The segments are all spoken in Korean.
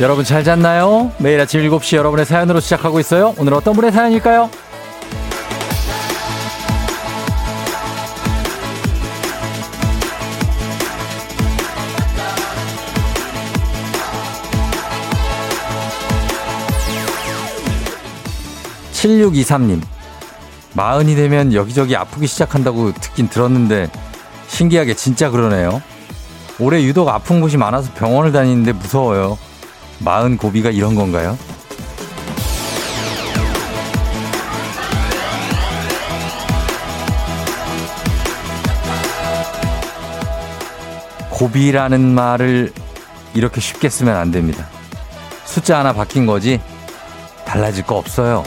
여러분 잘 잤나요? 매일 아침 7시 여러분의 사연으로 시작하고 있어요. 오늘 어떤 분의 사연일까요? 7623님, 마흔이 되면 여기저기 아프기 시작한다고 듣긴 들었는데 신기하게 진짜 그러네요. 올해 유독 아픈 곳이 많아서 병원을 다니는데 무서워요. 마흔 고비가 이런 건가요? 고비라는 말을 이렇게 쉽게 쓰면 안 됩니다. 숫자 하나 바뀐 거지 달라질 거 없어요.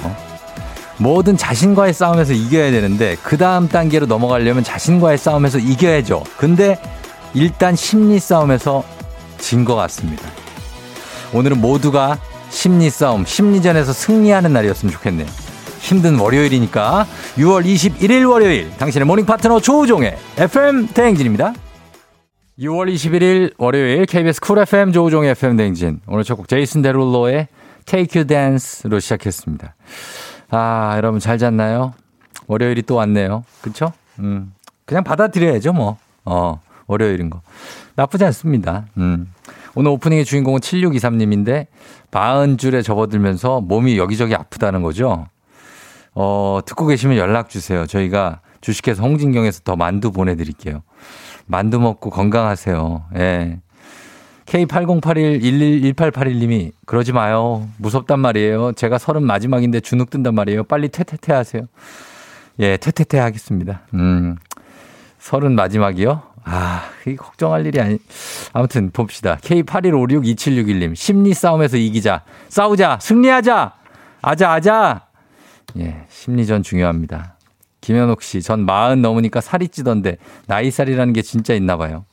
뭐든 자신과의 싸움에서 이겨야 되는데 그 다음 단계로 넘어가려면 자신과의 싸움에서 이겨야죠. 근데 일단 심리 싸움에서 진 것 같습니다. 오늘은 모두가 심리 싸움, 심리전에서 승리하는 날이었으면 좋겠네요. 힘든 월요일이니까 6월 21일 월요일 당신의 모닝 파트너 조우종의 FM 대행진입니다. 6월 21일 월요일 KBS 쿨 FM 조우종의 FM 대행진. 오늘 첫 곡 제이슨 데룰로의 Take You Dance로 시작했습니다. 아, 여러분 잘 잤나요? 월요일이 또 왔네요. 그렇죠? 그냥 받아들여야죠, 뭐. 월요일인 거. 나쁘지 않습니다. 오늘 오프닝의 주인공은 7623님인데 40줄에 접어들면서 몸이 여기저기 아프다는 거죠. 듣고 계시면 연락 주세요. 저희가 주식회사 홍진경에서 더 만두 보내드릴게요. 만두 먹고 건강하세요. 예. K8081111881님이 그러지 마요. 무섭단 말이에요. 제가 30 마지막인데 주눅 든단 말이에요. 빨리 퇴퇴퇴 하세요. 예, 퇴퇴퇴 하겠습니다. 30 마지막이요? 아, 그게 걱정할 일이 아니. 아무튼 봅시다. K81562761님 심리 싸움에서 이기자. 싸우자. 승리하자. 아자 아자. 예, 심리전 중요합니다. 김현옥 씨, 전 40 넘으니까 살이 찌던데 나이살이라는 게 진짜 있나 봐요.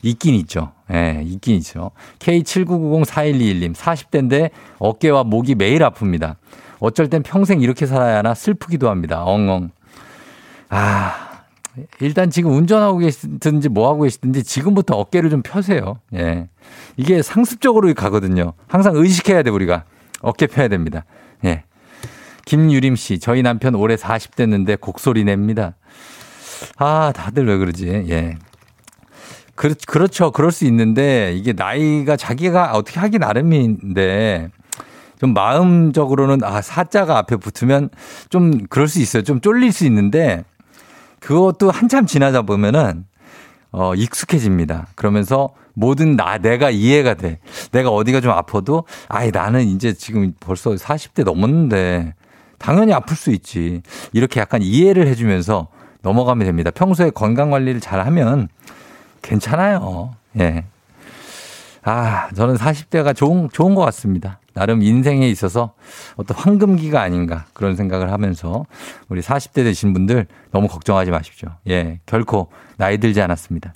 있긴 있죠. 예, 있긴 있죠. K79904121님 40대인데 어깨와 목이 매일 아픕니다. 어쩔 땐 평생 이렇게 살아야 하나 슬프기도 합니다. 엉엉. 아, 일단 지금 운전하고 계시든지 뭐 하고 계시든지 지금부터 어깨를 좀 펴세요. 예, 이게 상습적으로 가거든요. 항상 의식해야 돼. 우리가 어깨 펴야 됩니다. 예, 김유림 씨, 저희 남편 올해 40 됐는데 곡소리 냅니다. 아, 다들 왜 그러지? 예. 그렇죠. 그럴 수 있는데 이게 나이가 자기가 어떻게 하기 나름인데 좀 마음적으로는 아, 사자가 앞에 붙으면 좀 그럴 수 있어요. 좀 쫄릴 수 있는데 그것도 한참 지나다 보면은 익숙해집니다. 그러면서 뭐든 내가 이해가 돼. 내가 어디가 좀 아파도 아이, 나는 이제 지금 벌써 40대 넘었는데 당연히 아플 수 있지. 이렇게 약간 이해를 해주면서 넘어가면 됩니다. 평소에 건강관리를 잘하면 괜찮아요. 예. 아, 저는 40대가 좋은 것 같습니다. 나름 인생에 있어서 어떤 황금기가 아닌가 그런 생각을 하면서 우리 40대 되신 분들 너무 걱정하지 마십시오. 예, 결코 나이 들지 않았습니다.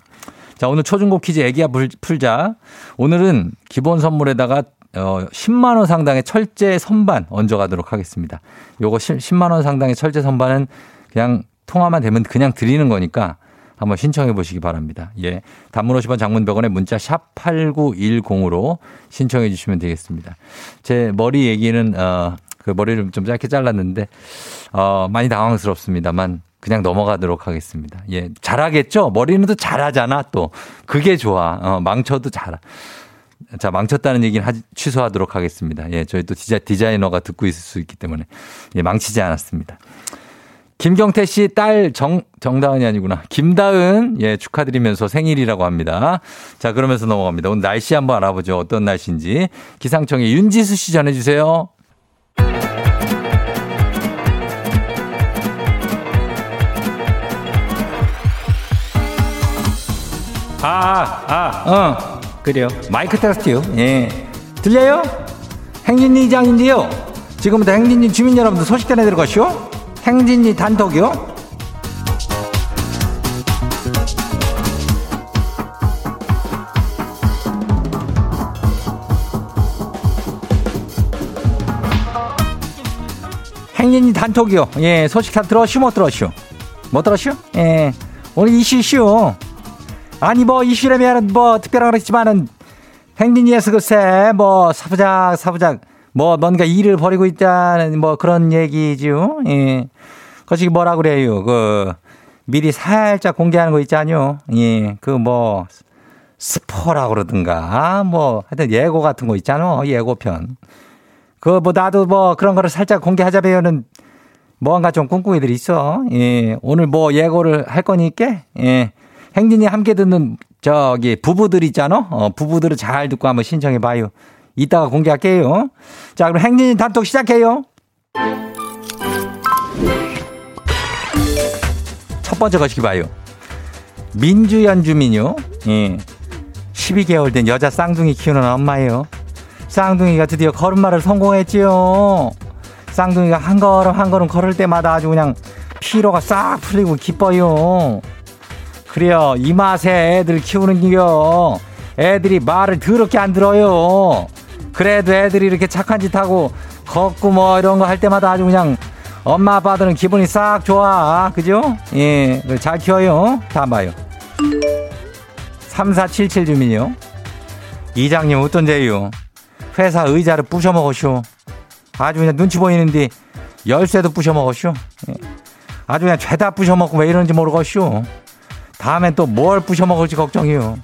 자, 오늘 초중고 퀴즈 애기야 풀자. 오늘은 기본 선물에다가 10만 원 상당의 철제 선반 얹어가도록 하겠습니다. 요거 10만 원 상당의 철제 선반은 그냥 통화만 되면 그냥 드리는 거니까 한번 신청해 보시기 바랍니다. 예. 단문 50원, 장문 100원에 문자 샵8910으로 신청해 주시면 되겠습니다. 제 머리 얘기는, 그 머리를 좀 짧게 잘랐는데, 많이 당황스럽습니다만 그냥 넘어가도록 하겠습니다. 예. 잘하겠죠? 머리는 또 잘하잖아, 또. 그게 좋아. 망쳐도 잘하. 자, 망쳤다는 얘기는 취소하도록 하겠습니다. 예. 저희 또 디자이너가 듣고 있을 수 있기 때문에. 예. 망치지 않았습니다. 김경태 씨 딸 정다은이 아니구나. 김다은, 예, 축하드리면서 생일이라고 합니다. 자, 그러면서 넘어갑니다. 오늘 날씨 한번 알아보죠. 어떤 날씨인지. 기상청의 윤지수 씨 전해주세요. 그래요. 마이크 테스트요. 예. 들려요? 행진리 이장인데요. 지금부터 행진리 주민 여러분들 소식 전해드려가시오. 행진이 단톡이요. 행진이 단톡이요. 예, 소식 다 들었슈? 못 들었슈? 못 들었슈? 예, 오늘 이슈. 아니 뭐 이슈라면 뭐 특별한 거 했지만은 행진이에서 글쎄 뭐 사부작 뭐 뭔가 일을 벌이고 있다는 뭐 그런 얘기지요. 예. 거시기 뭐라 그래요? 그 미리 살짝 공개하는 거 있잖요. 예. 그 뭐 스포라 그러든가 뭐 하여튼 예고 같은 거 있잖아. 예고편. 그 뭐 나도 뭐 그런 거를 살짝 공개하자면은 뭔가 좀 꿍꿍이들이 있어. 예. 오늘 뭐 예고를 할 거니까. 예. 행진이 함께 듣는 저기 부부들 있잖아. 부부들을 잘 듣고 한번 신청해 봐요. 이따가 공개할게요. 자, 그럼 행진이 단톡 시작해요. 첫 번째 거시기 봐요. 민주연주민요. 예. 12개월 된 여자 쌍둥이 키우는 엄마예요. 쌍둥이가 드디어 걸음마를 성공했지요. 쌍둥이가 한 걸음 한 걸음 걸을 때마다 아주 그냥 피로가 싹 풀리고 기뻐요. 그래요. 이 맛에 애들 키우는겨. 애들이 말을 더럽게 안 들어요. 그래도 애들이 이렇게 착한 짓 하고 걷고 뭐 이런 거 할 때마다 아주 그냥 엄마 아빠들은 기분이 싹 좋아. 그죠? 예. 잘 키워요. 다음 봐요. 3477 주민요. 이장님 어떤데요? 회사 의자를 부셔먹었쇼. 아주 그냥 눈치 보이는데 열쇠도 부셔먹었쇼. 아주 그냥 죄다 부셔먹고 왜 이러는지 모르겠쇼. 다음엔 또 뭘 부셔먹을지 걱정이요.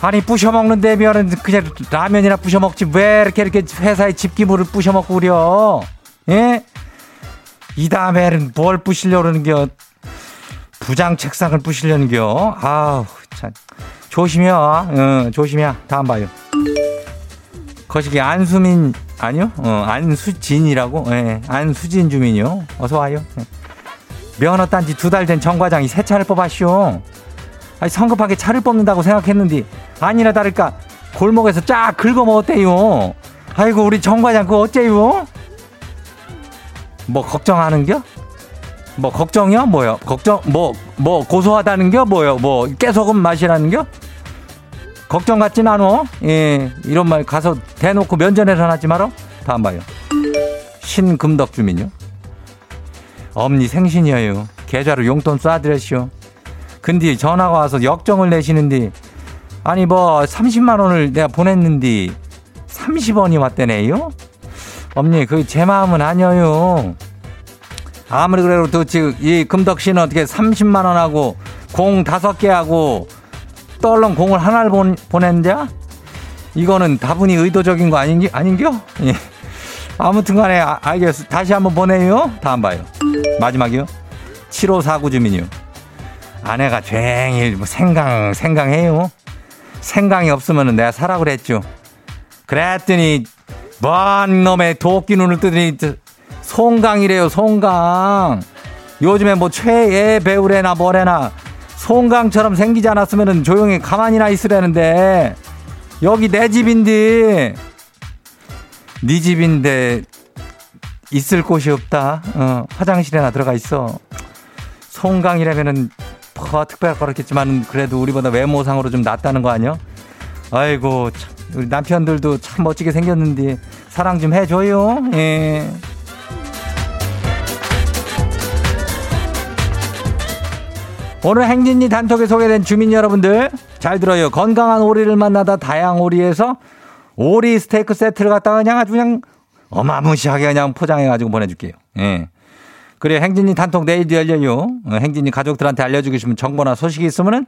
아니 부셔먹는다면 그냥 라면이나 부셔먹지 왜 이렇게 회사에 집기물을 부셔먹고 그려. 예? 이 다음에는 뭘 부시려고 그러는겨. 부장 책상을 부시려는겨. 아우 참 조심이야. 조심이야. 다음 봐요. 거시기 안수민 아니요? 안수진이라고? 예, 안수진 주민이요. 어서 와요. 예. 면허 딴지 2달 된 정과장이 새 차를 뽑았쇼. 아니 성급하게 차를 뽑는다고 생각했는데 아니나 다를까 골목에서 쫙 긁어먹었대요. 아이고 우리 정과장 그거 어째요? 뭐 걱정하는겨? 뭐 걱정이요? 뭐요? 걱정 뭐 고소하다는겨? 뭐요? 뭐 깨소금 마시라는겨? 걱정 같진 않어. 예, 이런 말 가서 대놓고 면전에서 하지 말어. 다음 봐요. 신금덕 주민요. 엄니 생신이에요. 계좌로 용돈 쏴드렸시오. 근데 전화가 와서 역정을 내시는데 아니 뭐 30만 원을 내가 보냈는데 30원이 왔대네요. 엄니 그게 제 마음은 아니에요. 아무리 그래도 또 지금 이 금덕 씨는 어떻게 30만 원하고 공 5개하고 떨렁 공을 하나를 보낸다? 이거는 다분히 의도적인 거 아닌겨? 예. 아무튼 간에 알겠어. 다시 한번 보내요. 다음 봐요. 마지막이요. 7549 주민이요. 아내가 쟁일 생강해요. 생강이 없으면 내가 사라 그랬죠. 그랬더니 뭔 놈의 도끼 눈을 뜨더니 송강이래요. 송강. 요즘에 뭐 최애 배우래나 뭐래나 송강처럼 생기지 않았으면 조용히 가만히나 있으라는데 여기 내 집인데 네 집인데 있을 곳이 없다. 화장실에나 들어가 있어. 송강이라면은 뭐 특별할 거 그렇겠지만 그래도 우리보다 외모상으로 좀 낫다는 거 아니야? 아이고 참, 우리 남편들도 참 멋지게 생겼는데 사랑 좀 해줘요. 예. 오늘 행진이 단톡에 소개된 주민 여러분들 잘 들어요. 건강한 오리를 만나다 다양오리에서 오리 스테이크 세트를 갖다가 그냥 아주 그냥 어마무시하게 그냥 포장해가지고 보내줄게요. 예. 그래 행진이 단톡 내일도 열려요. 행진이 가족들한테 알려주고 싶은 정보나 소식이 있으면은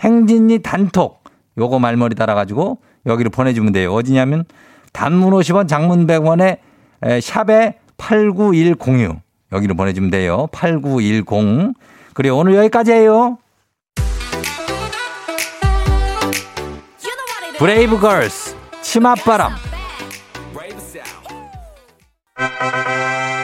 행진이 단톡 요거 말머리 달아가지고 여기로 보내주면 돼요. 어디냐면 단문 50원 장문 100원에 샵에 89106 여기로 보내주면 돼요. 8910. 그래 오늘 여기까지예요. 브레이브걸스 치맛바람.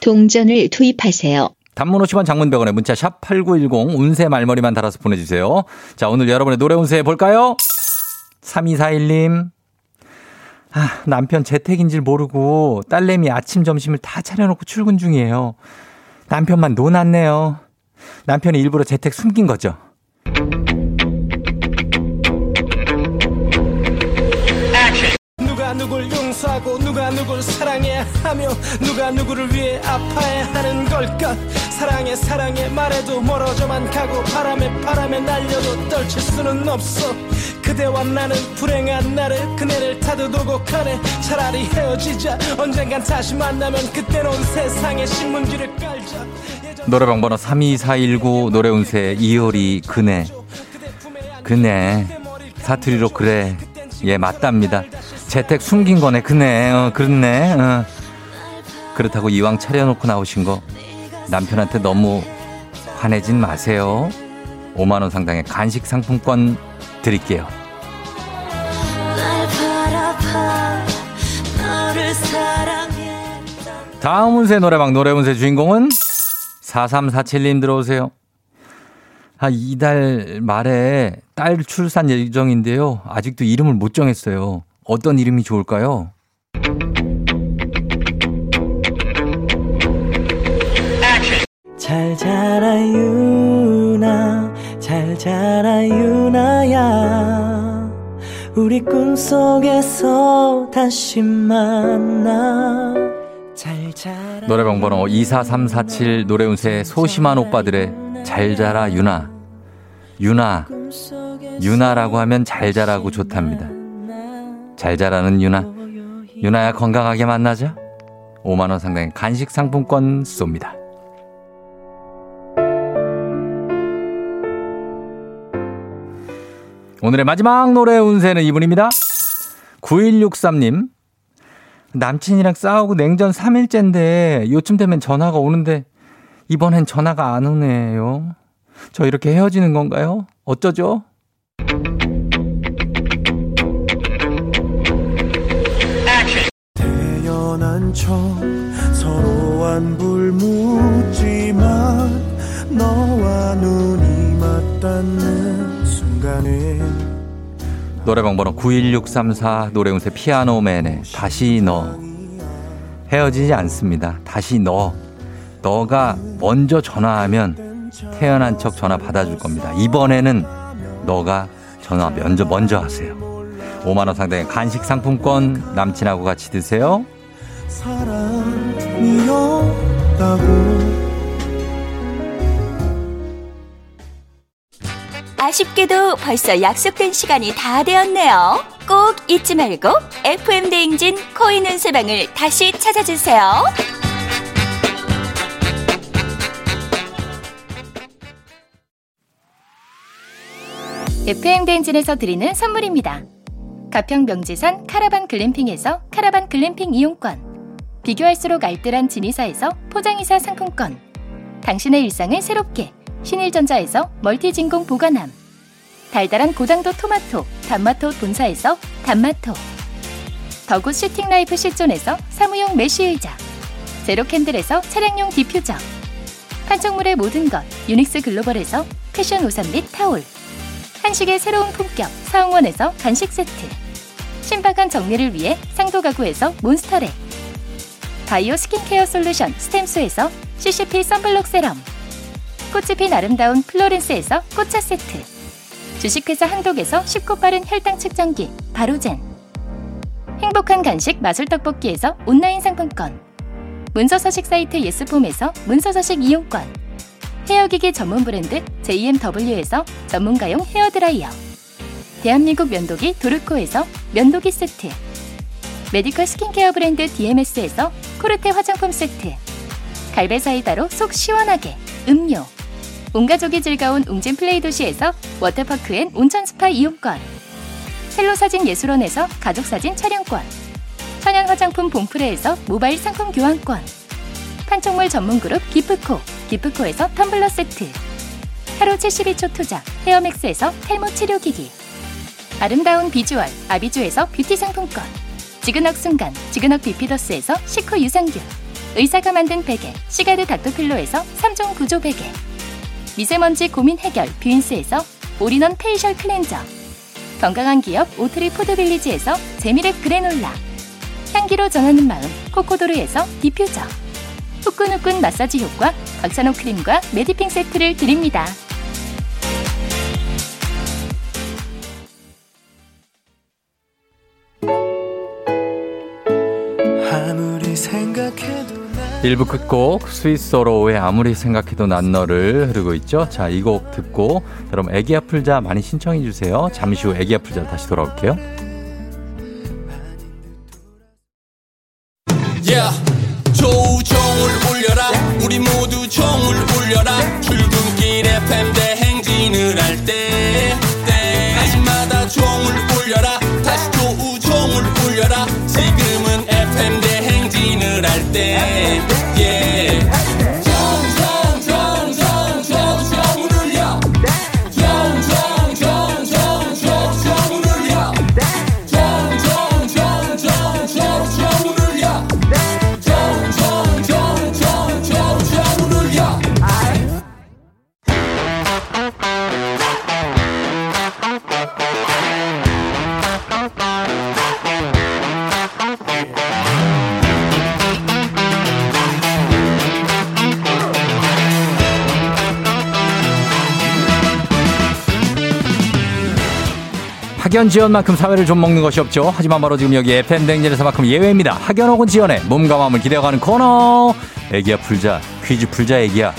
동전을 투입하세요. 단문 50원 장문 100원에 문자 샵 8910 운세 말머리만 달아서 보내주세요. 자 오늘 여러분의 노래 운세 볼까요? 3241님. 아, 남편 재택인 줄 모르고 딸내미 아침 점심을 다 차려놓고 출근 중이에요. 남편만 논았네요. 남편이 일부러 재택 숨긴 거죠. 누가 누굴 용서하고 누가 누굴 사랑해 하며 누가 누구를 위해 아파해 하는 걸까? 사랑해 사랑해 말해도 멀어져만 가고 바람에 날려도 떨칠 수는 없어. 그대와 나는 불행한 나를 그네를 타도록 하네. 차라리 헤어지자. 언젠간 다시 만나면 그때는 세상에 신문지를 깔자. 노래방 번호 32419 노래운세 이효리 그네. 그네 사투리로 그래 예 맞답니다. 재택 숨긴 거네 그네. 그렇네. 그렇다고 이왕 차려놓고 나오신 거 남편한테 너무 화내진 마세요. 5만 원 상당의 간식 상품권 드릴게요. 다음 운세 노래방 노래 운세 주인공은 4347님 들어오세요. 아, 이달 말에 딸 출산 예정인데요. 아직도 이름을 못 정했어요. 어떤 이름이 좋을까요? 잘 자라 유나 잘 자라 유나야 우리 꿈속에서 다시 만나 잘 자라 노래방 번호 24347 노래운세 소심한 오빠들의 잘 자라 유나. 유나 유나라고 하면 잘 자라고 좋답니다. 잘 자라는 유나. 유나야 건강하게 만나자. 5만원 상당의 간식 상품권 쏩니다. 오늘의 마지막 노래 운세는 이분입니다. 9163님. 남친이랑 싸우고 냉전 3일째인데 요쯤 되면 전화가 오는데 이번엔 전화가 안 오네요. 저 이렇게 헤어지는 건가요? 어쩌죠? 태어난 척 서로 안부를 묻지만 너와 눈이 맞닿는 노래방 번호 91634 노래운세 피아노맨의 다시 너. 헤어지지 않습니다. 다시 너. 너가 먼저 전화하면 태어난 척 전화 받아줄 겁니다. 이번에는 너가 전화 먼저 하세요. 5만원 상당의 간식 상품권 남친하고 같이 드세요. 사랑이 없다고 아쉽게도 벌써 약속된 시간이 다 되었네요. 꼭 잊지 말고 FM 대행진 코인 운세방을 다시 찾아주세요. FM 대행진에서 드리는 선물입니다. 가평 명지산 카라반 글램핑에서 카라반 글램핑 이용권, 비교할수록 알뜰한 진이사에서 포장이사 상품권, 당신의 일상을 새롭게 신일전자에서 멀티진공 보관함, 달달한 고당도 토마토 단마토 본사에서 단마토, 더굿 시팅라이프 시존에서 사무용 메쉬의자, 제로캔들에서 차량용 디퓨저, 판촉물의 모든 것 유닉스 글로벌에서 패션 우산 및 타올, 한식의 새로운 품격 사홍원에서 간식 세트, 신박한 정리를 위해 상도 가구에서 몬스터랩, 바이오 스킨케어 솔루션 스템수에서 CCP 선블록 세럼, 꽃이 핀 아름다운 플로렌스에서 꽃차 세트, 주식회사 한독에서 쉽고 빠른 혈당 측정기 바로젠, 행복한 간식 마술 떡볶이에서 온라인 상품권, 문서서식 사이트 예스폼에서 문서서식 이용권, 헤어기기 전문 브랜드 JMW에서 전문가용 헤어드라이어, 대한민국 면도기 도르코에서 면도기 세트, 메디컬 스킨케어 브랜드 DMS에서 코르테 화장품 세트, 갈베사이다로 속 시원하게 음료, 온가족이 즐거운 웅진플레이 도시에서 워터파크 앤 온천스파 이용권, 첼로사진예술원에서 가족사진 촬영권, 천연화장품 봉프레에서 모바일 상품 교환권, 판촉물 전문그룹 기프코, 기프코에서 텀블러 세트, 하루 72초 투자 헤어맥스에서 탈모치료기기, 아름다운 비주얼 아비주에서 뷰티 상품권, 지그넉 순간 지그넉 비피더스에서 식후 유산균, 의사가 만든 베개 시가드 닥터필로에서 3종 구조 베개, 미세먼지 고민 해결 뷰인스에서 올인원 페이셜 클렌저, 건강한 기업 오트리 포드빌리지에서 재미랩 그래놀라, 향기로 전하는 마음 코코도르에서 디퓨저, 후끈후끈 마사지 효과 박찬호 크림과 메디핑 세트를 드립니다. 일부 끝곡 스위스어로의 아무리 생각해도 난 너를 흐르고 있죠. 자, 이 곡 듣고 여러분 애기 아플자 많이 신청해 주세요. 잠시 후 애기 아플자 다시 돌아올게요. Yeah, 조우종을 울려라. 우리 모두 종을 울려라. 출근길 FM 대행진을 할 때 때마다 종을 울려라. 다시 조우종을 울려라. 지금은 FM 대행진을 할 때 학연 지연만큼 사회를 좀 먹는 것이 없죠. 하지만 바로 지금 여기 FM 댕진에서만큼 예외입니다. 학연 혹은 지연의 몸과 마음을 기대어가는 코너. 애기야 풀자. 퀴즈 풀자 애기야.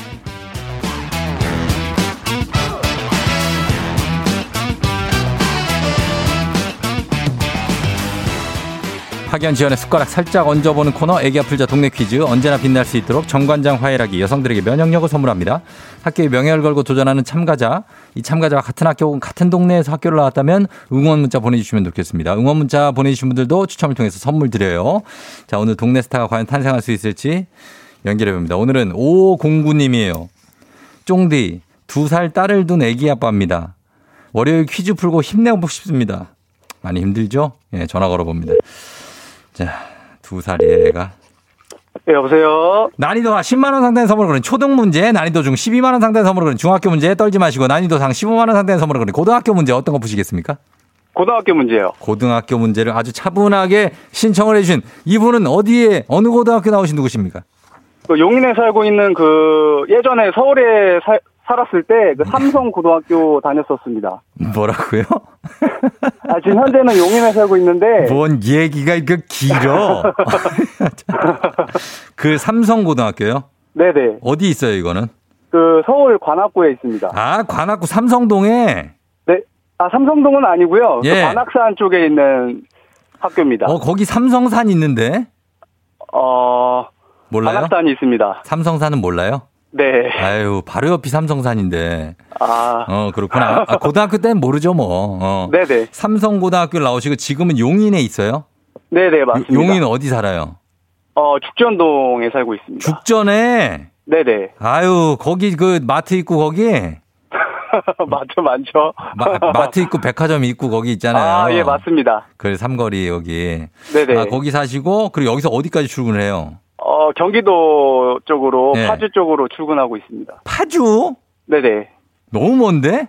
학연 지연의 숟가락 살짝 얹어보는 코너 애기야 풀자 동네 퀴즈. 언제나 빛날 수 있도록 정관장 화해락이 여성들에게 면역력을 선물합니다. 학교에 명예를 걸고 도전하는 참가자, 이 참가자와 같은 학교 혹은 같은 동네에서 학교를 나왔다면 응원 문자 보내주시면 좋겠습니다. 응원 문자 보내주신 분들도 추첨을 통해서 선물 드려요. 자, 오늘 동네 스타가 과연 탄생할 수 있을지 연결해봅니다. 오늘은 5509님이에요. 쫑디, 2살 딸을 둔 애기 아빠입니다. 월요일 퀴즈 풀고 힘내고 싶습니다. 많이 힘들죠? 예, 전화 걸어봅니다. 자, 2살이에요, 애가. 네, 여보세요. 난이도가 10만원 상당의 선물을 거는 초등 문제, 난이도 중 12만원 상당의 선물을 거는 중학교 문제 떨지 마시고, 난이도 상 15만원 상당의 선물을 거는 고등학교 문제 어떤 거 보시겠습니까? 고등학교 문제요. 고등학교 문제를 아주 차분하게 신청을 해주신 이분은 어디에, 어느 고등학교 나오신 누구십니까? 그 용인에 살고 있는 그 예전에 서울에 살았을 때 그 삼성고등학교 다녔었습니다. 뭐라고요? 아, 지금 현재는 용인에 살고 있는데. 뭔 얘기가 이거 길어. 그 삼성고등학교요? 네네. 어디 있어요 이거는? 그 서울 관악구에 있습니다. 아, 관악구 삼성동에? 네. 아, 삼성동은 아니고요. 예. 그 관악산 쪽에 있는 학교입니다. 어, 거기 삼성산 있는데? 몰라요? 관악산이 있습니다. 삼성산은 몰라요? 네. 아유, 바로 옆이 삼성산인데. 아. 그렇구나. 아, 고등학교 때는 모르죠, 뭐. 네네. 삼성고등학교를 나오시고 지금은 용인에 있어요? 네네, 맞습니다. 용인 어디 살아요? 죽전동에 살고 있습니다. 죽전에? 네네. 아유, 거기 그 마트 있고 거기? 마트 많죠? 마트 있고 백화점 있고 거기 있잖아요. 아, 예, 맞습니다. 그래, 삼거리 여기. 네네. 아, 거기 사시고, 그리고 여기서 어디까지 출근을 해요? 경기도 쪽으로, 네. 파주 쪽으로 출근하고 있습니다. 파주? 네네. 너무 먼데?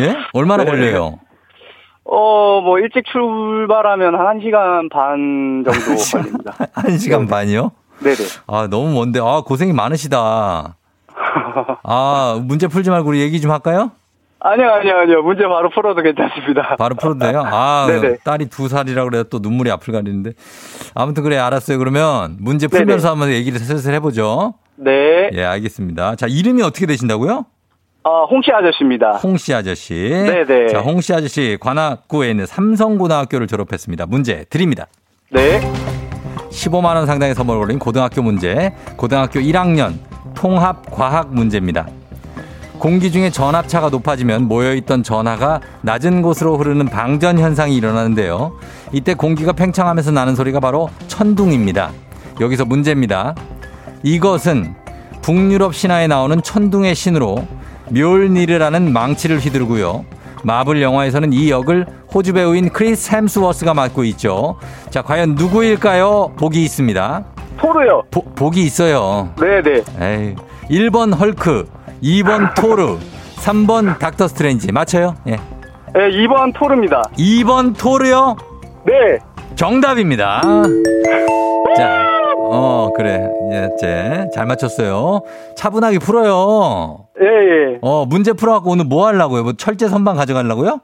예? 얼마나 네네. 걸려요? 뭐, 일찍 출발하면 한 1시간 반 정도 걸립니다. 1시간 네네. 반이요? 네네. 아, 너무 먼데. 아, 고생이 많으시다. 아, 문제 풀지 말고 우리 얘기 좀 할까요? 아니요. 문제 바로 풀어도 괜찮습니다. 바로 풀어도 돼요? 아, 네네. 딸이 2살이라고 그래서 또 눈물이 앞을 가리는데. 아무튼 그래, 알았어요. 그러면 문제 풀면서 네네. 한번 얘기를 슬슬 해보죠. 네. 예, 알겠습니다. 자, 이름이 어떻게 되신다고요? 홍씨 아저씨입니다. 홍씨 아저씨. 네네. 자, 홍씨 아저씨, 관악구에 있는 삼성고등학교를 졸업했습니다. 문제 드립니다. 네. 15만원 상당의 선물을 걸린 고등학교 문제. 고등학교 1학년 통합과학 문제입니다. 공기 중에 전압차가 높아지면 모여있던 전하가 낮은 곳으로 흐르는 방전 현상이 일어나는데요. 이때 공기가 팽창하면서 나는 소리가 바로 천둥입니다. 여기서 문제입니다. 이것은 북유럽 신화에 나오는 천둥의 신으로 묠니르라는 망치를 휘두르고요. 마블 영화에서는 이 역을 호주 배우인 크리스 햄스워스가 맡고 있죠. 자, 과연 누구일까요? 복이 있습니다. 토르요. 복이 있어요. 네네. 에이, 1번 헐크. 2번 토르, 3번 닥터 스트레인지. 맞춰요? 예. 네, 2번 토르입니다. 2번 토르요? 네. 정답입니다. 자, 그래. 이제 잘 맞췄어요. 차분하게 풀어요. 예, 예. 문제 풀어갖고 오늘 뭐 하려고요? 뭐 철제 선반 가져가려고요?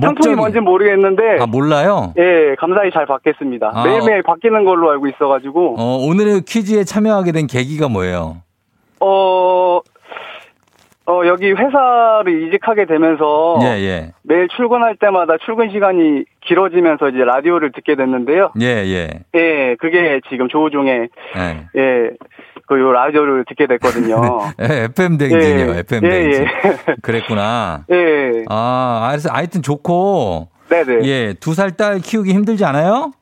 상품이 뭔지 모르겠는데. 아, 몰라요? 예, 감사히 잘 받겠습니다. 아, 매일매일 바뀌는 걸로 알고 있어가지고. 오늘의 퀴즈에 참여하게 된 계기가 뭐예요? 여기 회사를 이직하게 되면서. 예, 예. 매일 출근할 때마다 출근 시간이 길어지면서 이제 라디오를 듣게 됐는데요. 예, 예. 예, 그게 지금 조우종의. 예. 예. 요 라디오를 듣게 됐거든요. 네, FM 댕진이요. 예, FM 댕진. 예, 예. 그랬구나. 예. 아, 하여튼 좋고. 네네. 예, 2살 딸 키우기 힘들지 않아요?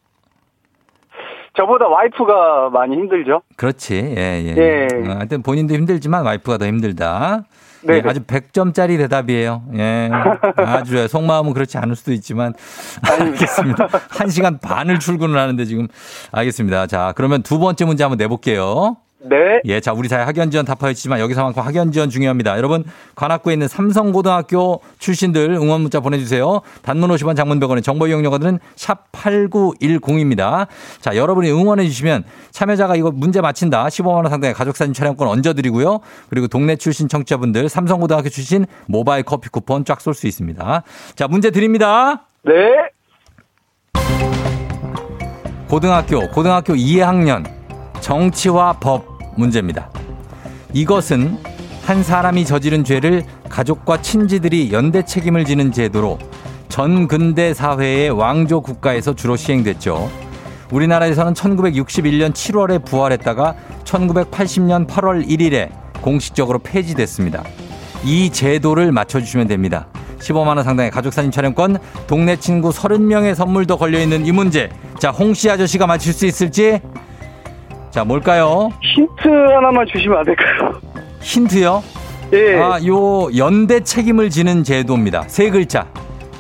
저보다 와이프가 많이 힘들죠. 그렇지. 예, 예. 예. 하여튼 본인도 힘들지만 와이프가 더 힘들다. 네. 예, 아주 100점짜리 대답이에요. 예. 아주 좋아요. 속마음은 그렇지 않을 수도 있지만. 알겠습니다. 1시간 반을 출근을 하는데 지금. 알겠습니다. 자, 그러면 두 번째 문제 한번 내볼게요. 네. 예, 자, 우리 사회 학연지원 타파였지만 여기서만큼 학연지원 중요합니다. 여러분, 관악구에 있는 삼성고등학교 출신들 응원 문자 보내주세요. 단문 50원, 장문 100원의 정보 이용료가 드는 샵 8910입니다. 자, 여러분이 응원해 주시면 참여자가 이거 문제 맞힌다. 15만 원 상당의 가족사진 촬영권 얹어드리고요. 그리고 동네 출신 청취자분들 삼성고등학교 출신 모바일 커피 쿠폰 쫙 쏠 수 있습니다. 자, 문제 드립니다. 네. 고등학교 2학년 정치와 법 문제입니다. 이것은 한 사람이 저지른 죄를 가족과 친지들이 연대 책임을 지는 제도로 전근대 사회의 왕조 국가에서 주로 시행됐죠. 우리나라에서는 1961년 7월에 부활했다가 1980년 8월 1일에 공식적으로 폐지됐습니다. 이 제도를 맞춰주시면 됩니다. 15만 원 상당의 가족사진 촬영권, 동네 친구 30명의 선물도 걸려있는 이 문제. 자, 홍씨 아저씨가 맞출 수 있을지. 자, 뭘까요? 힌트 하나만 주시면 안 될까요? 힌트요? 예. 아, 요 연대 책임을 지는 제도입니다. 세 글자.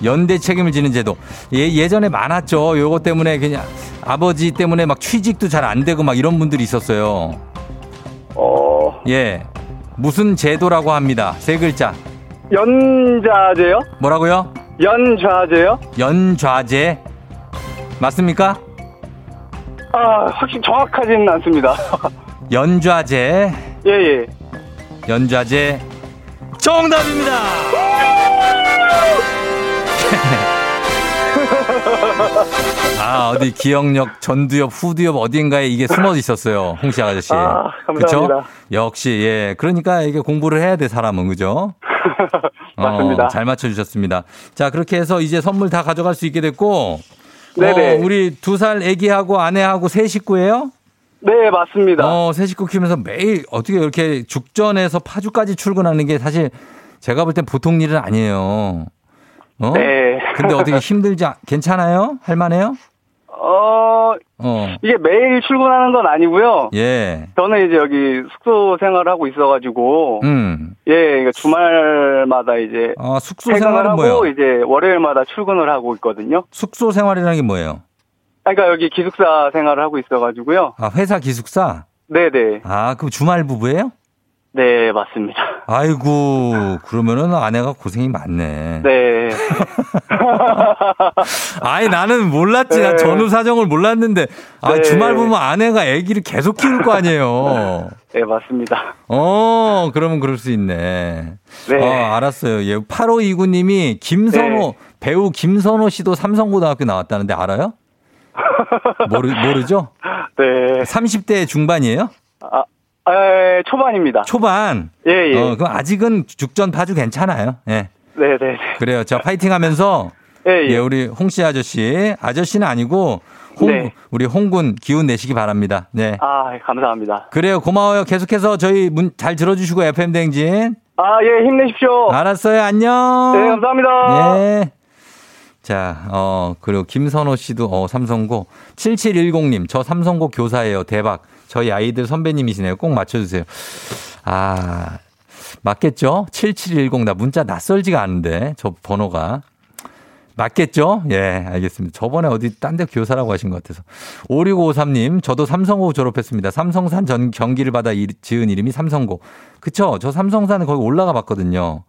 연대 책임을 지는 제도. 예전에 많았죠. 요거 때문에 그냥 아버지 때문에 막 취직도 잘 안 되고 막 이런 분들이 있었어요. 예. 무슨 제도라고 합니다. 세 글자. 연좌제요? 뭐라고요? 연좌제요? 연좌제. 맞습니까? 아, 확실히 정확하지는 않습니다. 연좌제. 예, 예. 연좌제. 정답입니다! 아, 어디 기억력, 전두엽, 후두엽 어딘가에 이게 숨어 있었어요. 홍씨 아저씨. 아, 감사합니다. 그쵸? 역시, 예. 그러니까 이게 공부를 해야 돼, 사람은. 그죠? 맞습니다. 잘 맞춰주셨습니다. 자, 그렇게 해서 이제 선물 다 가져갈 수 있게 됐고. 네네. 우리 2살 애기하고 아내하고 세 식구예요? 네, 맞습니다. 세 식구 키우면서 매일 어떻게 이렇게 죽전에서 파주까지 출근하는 게 사실 제가 볼 땐 보통 일은 아니에요. 네. 근데 어떻게 힘들지, 괜찮아요? 할만해요? 이게 매일 출근하는 건 아니고요. 예. 저는 이제 여기 숙소 생활하고 있어가지고. 예, 그러니까 주말마다 이제. 아, 숙소 생활은 뭐예요? 이제 월요일마다 출근을 하고 있거든요. 숙소 생활이라는 게 뭐예요? 그러니까 여기 기숙사 생활을 하고 있어가지고요. 아, 회사 기숙사? 네네. 아, 그럼 주말 부부예요? 네, 맞습니다. 아이고, 그러면은 아내가 고생이 많네. 네. 아니, 나는 몰랐지. 네. 나 전후 사정을 몰랐는데. 아, 네. 주말 보면 아내가 아기를 계속 키울 거 아니에요. 네, 맞습니다. 그러면 그럴 수 있네. 네. 알았어요. 예, 8529님이 김선호, 네. 배우 김선호 씨도 삼성고등학교 나왔다는데 알아요? 모르죠? 네. 30대 중반이에요? 초반입니다. 초반? 예, 예. 그럼 아직은 죽전 파주 괜찮아요. 예. 네네. 그래요. 자, 파이팅 하면서. 예, 예. 예, 우리 홍씨 아저씨. 아저씨는 아니고, 네. 우리 홍군 기운 내시기 바랍니다. 네. 아, 감사합니다. 그래요. 고마워요. 계속해서 저희 잘 들어주시고, FM대행진. 아, 예. 힘내십시오. 알았어요. 안녕. 네, 감사합니다. 예. 자, 그리고 김선호 씨도, 삼성고. 7710님, 저 삼성고 교사예요. 대박. 저희 아이들 선배님이시네요. 꼭 맞춰주세요. 아, 맞겠죠? 7710, 나 문자 낯설지가 않은데, 저 번호가. 맞겠죠? 예, 알겠습니다. 저번에 어디 딴 데 교사라고 하신 것 같아서. 56553님, 저도 삼성고 졸업했습니다. 삼성산 전 경기를 받아 지은 이름이 삼성고. 그쵸? 저 삼성산에 거기 올라가 봤거든요.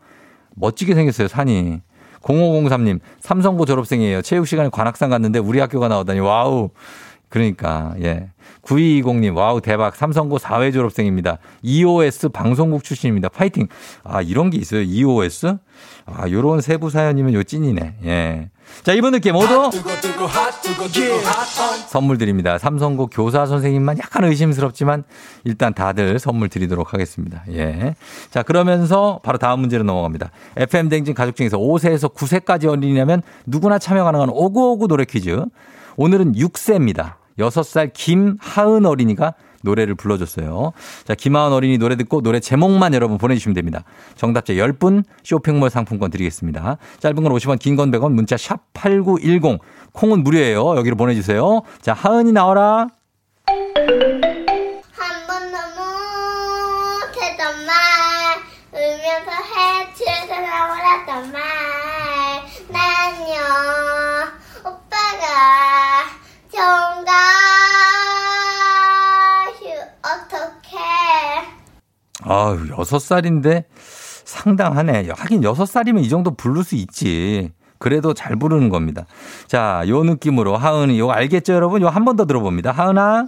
멋지게 생겼어요, 산이. 0503님, 삼성고 졸업생이에요. 체육시간에 관악산 갔는데 우리 학교가 나오다니, 와우. 그러니까, 예. 9220님, 와우, 대박. 삼성고 4회 졸업생입니다. EOS 방송국 출신입니다. 파이팅. 아, 이런 게 있어요. EOS? 아, 요런 세부 사연이면 요 찐이네. 예. 자, 이번 느낌 모두 선물 드립니다. 삼성고 교사 선생님만 약간 의심스럽지만 일단 다들 선물 드리도록 하겠습니다. 예. 자, 그러면서 바로 다음 문제로 넘어갑니다. FM 댕진 가족 중에서 5세에서 9세까지 어린이라면 누구나 참여 가능한 오구오구 노래 퀴즈. 오늘은 6세입니다. 6살 김하은 어린이가 노래를 불러줬어요. 자, 김하은 어린이 노래 듣고 노래 제목만 여러분 보내주시면 됩니다. 정답자 10분 쇼핑몰 상품권 드리겠습니다. 짧은 건 50원, 긴 건 100원, 문자 샵 8910. 콩은 무료예요. 여기로 보내주세요. 자, 하은이 나와라. 한 번 너무 못했던 말 울면서 해치워서 나오랬던 말 난요 오빠가 정가휴 어떡해. 아유, 6살인데 상당하네. 하긴 6살이면 이 정도 부를 수 있지. 그래도 잘 부르는 겁니다. 자, 요 느낌으로 하은이, 요 알겠죠 여러분? 요 한 번 더 들어봅니다. 하은아.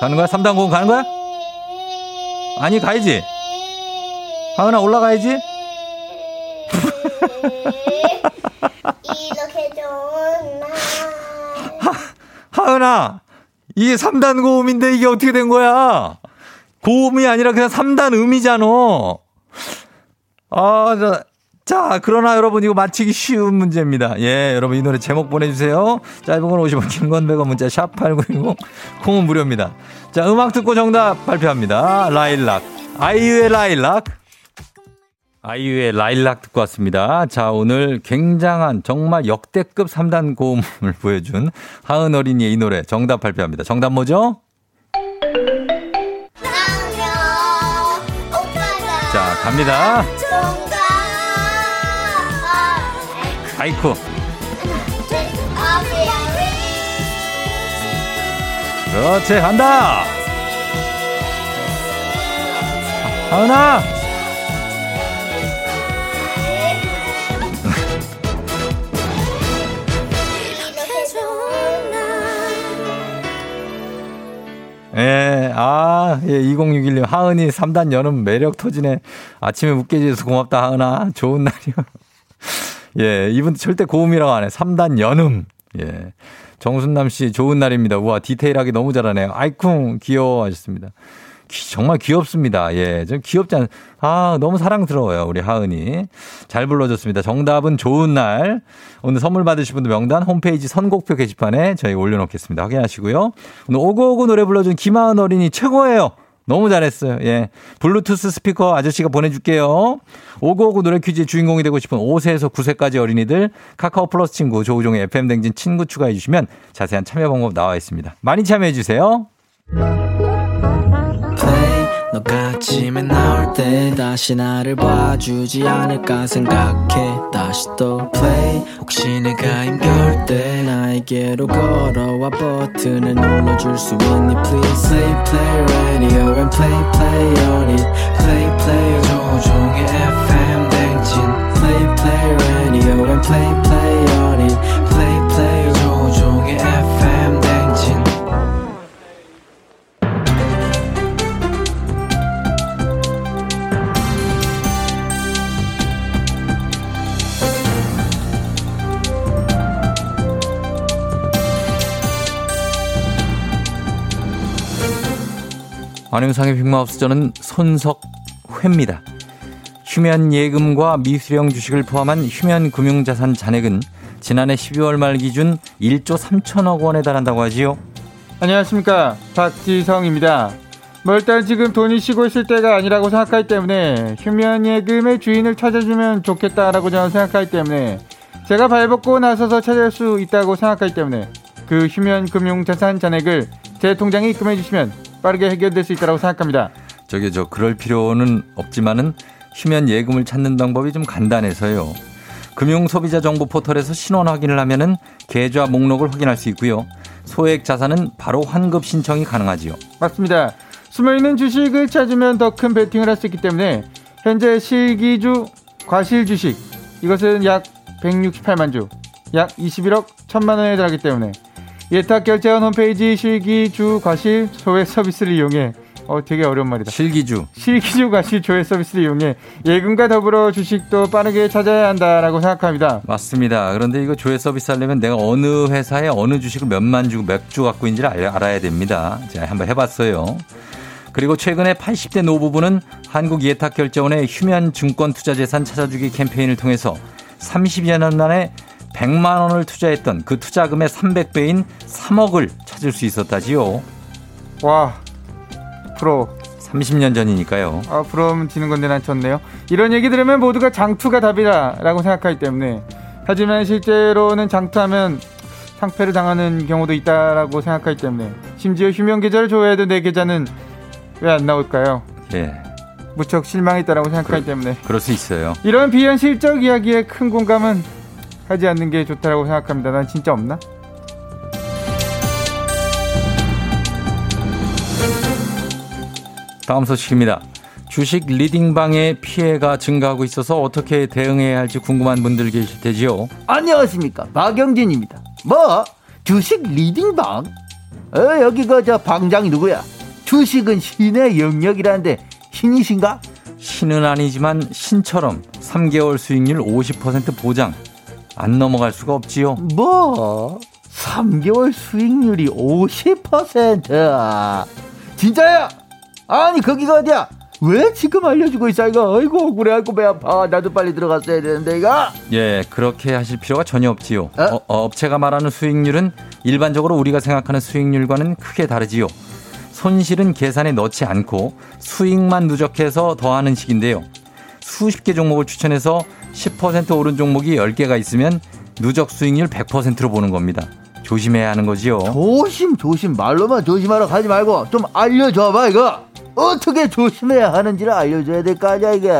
가는 거야? 3단 고음 가는 거야? 아니, 가야지. 하은아, 올라가야지. 이렇게 좋은 날. 하은아, 이게 3단 고음인데 이게 어떻게 된 거야? 고음이 아니라 그냥 3단 음이잖아. 아, 자, 그러나 여러분 이거 맞히기 쉬운 문제입니다. 예, 여러분 이 노래 제목 보내주세요. 짧은 건 50원, 긴 건 100원, 문자 샵 8910, 콩은 무료입니다. 자, 음악 듣고 정답 발표합니다. 라일락, 아이유의 라일락. 아이유의 라일락 듣고 왔습니다. 자, 오늘 굉장한 정말 역대급 3단 고음을 보여준 하은 어린이의 이 노래 정답 발표합니다. 정답 뭐죠? 자, 갑니다. 아이쿠. 그렇지, 간다. 하은아. 예, 아, 예, 2061님, 하은이 3단 여름 매력 터지네. 아침에 웃게 해줘서 고맙다, 하은아. 좋은 날이야. 예, 이분 절대 고음이라고 안 해. 3단 연음. 예. 정순남 씨, 좋은 날입니다. 우와, 디테일하게 너무 잘하네요. 아이쿵, 귀여워 하셨습니다. 정말 귀엽습니다. 예, 좀 귀엽지 않, 아, 너무 사랑스러워요. 우리 하은이. 잘 불러줬습니다. 정답은 좋은 날. 오늘 선물 받으실 분들 명단 홈페이지 선곡표 게시판에 저희 올려놓겠습니다. 확인하시고요. 오늘 오고오고 노래 불러준 김하은 어린이 최고예요. 너무 잘했어요. 예. 블루투스 스피커 아저씨가 보내줄게요. 5959 노래 퀴즈의 주인공이 되고 싶은 5세에서 9세까지 어린이들 카카오 플러스 친구 조우종의 FM 댕진 친구 추가해 주시면 자세한 참여 방법 나와 있습니다. 많이 참여해 주세요. 너가 아침에 나올 때 다시 나를 봐주지 않을까 생각해. 다시 또 play. 혹시 내가 힘겨울 때 나에게로 걸어와 버튼을 눌러줄 수 있니 please. Play play radio and play play on it. Play play 조종의 FM 댕진. Play play radio and play play on it. Play play 조종의 FM 댕진. 안윤상의 빅마우스, 저는 손석회입니다. 휴면 예금과 미수령 주식을 포함한 휴면 금융자산 잔액은 지난해 12월 말 기준 1조 3천억 원에 달한다고 하지요. 안녕하십니까, 박지성입니다. 일단 지금 돈이 쉬고 있을 때가 아니라고 생각하기 때문에 휴면 예금의 주인을 찾아주면 좋겠다라고 저는 생각하기 때문에 제가 발벗고 나서서 찾을 수 있다고 생각하기 때문에 그 휴면 금융자산 잔액을 제 통장에 입금해 주시면 빠르게 해결될 수 있다고 생각합니다. 저기 그럴 필요는 없지만은 휴면 예금을 찾는 방법이 좀 간단해서요. 금융소비자정보포털에서 신원 확인을 하면은 계좌 목록을 확인할 수 있고요. 소액 자산은 바로 환급 신청이 가능하지요. 맞습니다. 숨어있는 주식을 찾으면 더 큰 베팅을 할 수 있기 때문에 현재 실기주 과실 주식 이것은 약 168만 주, 약 21억 1천만 원에 달하기 때문에 예탁 결제원 홈페이지 실기주 과실 조회 서비스를 이용해 되게 어려운 말이다. 실기주 과실 조회 서비스를 이용해 예금과 더불어 주식도 빠르게 찾아야 한다라고 생각합니다. 맞습니다. 그런데 이거 조회 서비스 하려면 내가 어느 회사에 어느 주식을 몇만 주고 몇 주 갖고 있는지를 알아야 됩니다. 제가 한번 해봤어요. 그리고 최근에 80대 노부부는 한국예탁결제원의 휴면증권투자재산 찾아주기 캠페인을 통해서 30여 년 만에 100만 원을 투자했던 그 투자금의 300배인 3억을 찾을 수 있었다지요. 와, 프로. 30년 전이니까요. 아, 부러움 지는 건데 난 졌네요. 이런 얘기 들으면 모두가 장투가 답이다라고 생각하기 때문에, 하지만 실제로는 장투하면 상패를 당하는 경우도 있다라고 생각하기 때문에, 심지어 휴면계좌를 조회해도 내 계좌는 왜 안 나올까요? 예. 무척 실망했다라고 생각하기 때문에 그럴 수 있어요. 이런 비현실적 이야기에 큰 공감은 하지 않는 게 좋다라고 생각합니다. 난 진짜 없나? 다음 소식입니다. 주식 리딩방의 피해가 증가하고 있어서 어떻게 대응해야 할지 궁금한 분들 계실 테지요. 안녕하십니까, 박영진입니다. 뭐? 주식 리딩방? 여기 저 방장이 누구야? 주식은 신의 영역이라는데 신이신가? 신은 아니지만 신처럼 3개월 수익률 50% 보장, 안 넘어갈 수가 없지요. 뭐? 3개월 수익률이 50%? 진짜야? 아니 거기가 어디야? 왜 지금 알려주고 있어 이거? 아이고 그래갖고 배 아파. 나도 빨리 들어갔어야 되는데 이거. 예, 그렇게 하실 필요가 전혀 없지요. 업체가 말하는 수익률은 일반적으로 우리가 생각하는 수익률과는 크게 다르지요. 손실은 계산에 넣지 않고 수익만 누적해서 더하는 식인데요. 수십 개 종목을 추천해서 10% 오른 종목이 10개가 있으면 누적 수익률 100%로 보는 겁니다. 조심해야 하는 거지요. 조심. 말로만 조심하라고 하지 말고 좀 알려줘봐 이거. 어떻게 조심해야 하는지를 알려줘야 될 거 아니야 이게.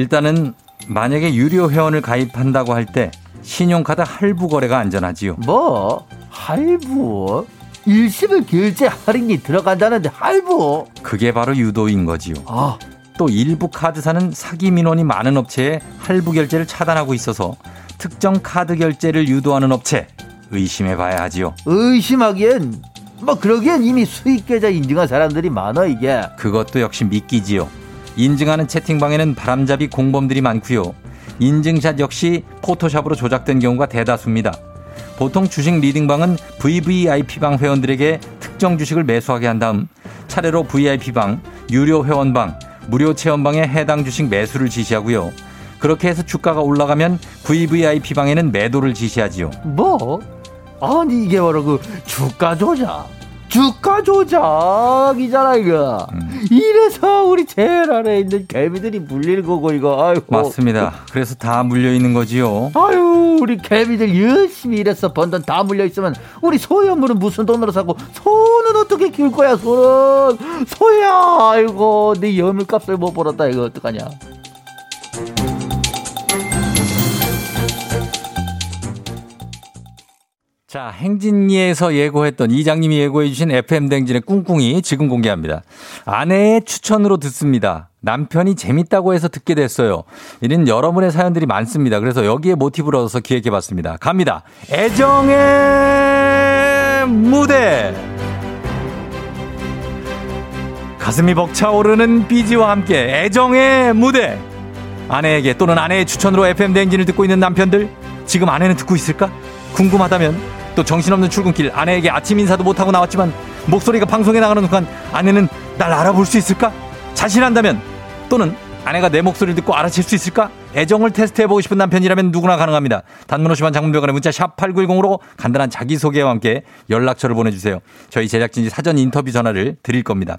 일단은 만약에 유료 회원을 가입한다고 할 때 신용카드 할부 거래가 안전하지요. 뭐? 할부? 일시불 결제 할인이 들어간다는데 할부? 그게 바로 유도인 거지요. 아. 또 일부 카드사는 사기 민원이 많은 업체에 할부 결제를 차단하고 있어서 특정 카드 결제를 유도하는 업체 의심해봐야 하지요. 의심하기엔 뭐 그러기엔 이미 수익계좌 인증한 사람들이 많아 이게. 그것도 역시 미끼지요. 인증하는 채팅방에는 바람잡이 공범들이 많고요. 인증샷 역시 포토샵으로 조작된 경우가 대다수입니다. 보통 주식 리딩방은 VVIP방 회원들에게 특정 주식을 매수하게 한 다음 차례로 VIP방, 유료 회원방, 무료 체험방에 해당 주식 매수를 지시하고요. 그렇게 해서 주가가 올라가면 VVIP방에는 매도를 지시하지요. 뭐? 아니 이게 바로 그 주가 조작이잖아 이거. 이래서 우리 제일 안에 있는 개미들이 물릴 거고 이거. 아이고. 맞습니다. 그래서 다 물려 있는 거지요. 아유, 우리 개미들 열심히 일해서 번 돈 다 물려 있으면 우리 소야물은 무슨 돈으로 사고 소는 어떻게 키울 거야 소는. 소야, 아이고 네 여물값을 못 벌었다 이거 어떡하냐. 자, 행진리에서 예고했던 이장님이 예고해 주신 FM댕진의 꿍꿍이 지금 공개합니다. 아내의 추천으로 듣습니다. 남편이 재밌다고 해서 듣게 됐어요. 이런 여러분의 사연들이 많습니다. 그래서 여기에 모티브를 얻어서 기획해봤습니다. 갑니다. 애정의 무대. 가슴이 벅차오르는 BG와 함께 애정의 무대. 아내에게 또는 아내의 추천으로 FM댕진을 듣고 있는 남편들, 지금 아내는 듣고 있을까? 궁금하다면, 또 정신없는 출근길 아내에게 아침 인사도 못하고 나왔지만 목소리가 방송에 나가는 순간 아내는 날 알아볼 수 있을까? 자신한다면, 또는 아내가 내 목소리를 듣고 알아챌 수 있을까? 애정을 테스트해보고 싶은 남편이라면 누구나 가능합니다. 단문 50원, 장문 100원의 문자 샵 8910으로 간단한 자기소개와 함께 연락처를 보내주세요. 저희 제작진이 사전 인터뷰 전화를 드릴 겁니다.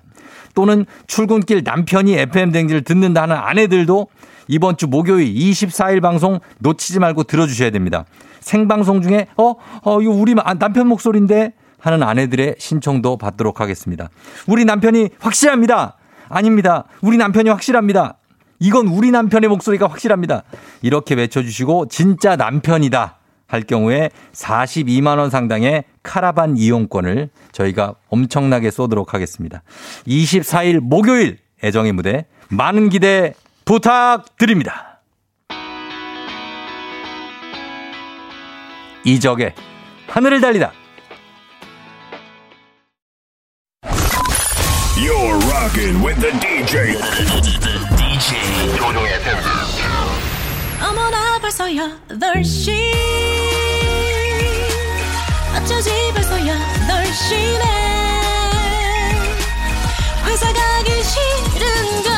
또는 출근길 남편이 FM댕지를 듣는다 하는 아내들도 이번 주 목요일 24일 방송 놓치지 말고 들어주셔야 됩니다. 생방송 중에 이거 우리 남편 목소리인데 하는 아내들의 신청도 받도록 하겠습니다. 우리 남편이 확실합니다. 아닙니다. 우리 남편이 확실합니다. 이건 우리 남편의 목소리가 확실합니다. 이렇게 외쳐주시고 진짜 남편이다 할 경우에 42만 원 상당의 카라반 이용권을 저희가 엄청나게 쏘도록 하겠습니다. 24일 목요일 애정의 무대 많은 기대 부탁드립니다. 이적의 하늘을 달리다. You're rocking with the DJ. DJ 조우종의 FM. 어머나 벌써 8시. 어쩌지 벌써 8시네 회사 가기 싫은걸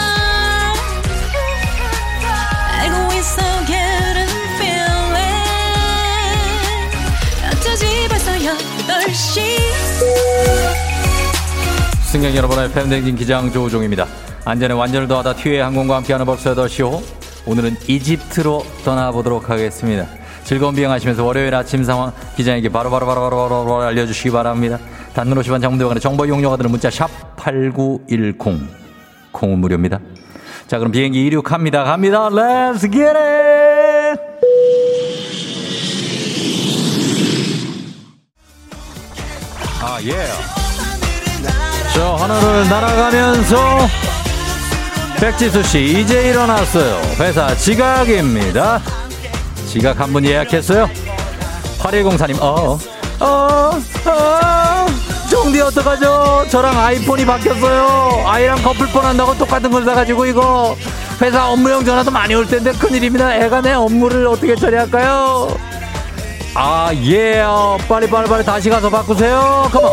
알고 있어 getting feeling 어쩌지 벌써 8시 승객 여러분의 팬댕진 기장 조우종입니다. 안전에 완전을 더하다 튀웨이 항공과 함께하는 벌써 8시호 오늘은 이집트로 떠나보도록 하겠습니다. 즐거운 비행하시면서 월요일 아침 상황 기자에게 바로 알려주시기 바랍니다. 단문 50원 장문대원의 정보 이용료가 드는 문자 샵 8910 콩은 무료입니다. 자 그럼 비행기 이륙합니다. 갑니다. Let's get it! 아 예. Yeah. 저 하늘을 날아가면서 백지수 씨 이제 일어났어요. 회사 지각입니다. 지각 한 분 예약했어요? 8104님, 정디 어떡하죠? 저랑 아이폰이 바뀌었어요. 아이랑 커플폰 한다고 똑같은 걸 사가지고 이거 회사 업무용 전화도 많이 올 텐데 큰일입니다. 애가 내 업무를 어떻게 처리할까요? 아, 예, 빨리 다시 가서 바꾸세요. 컴온.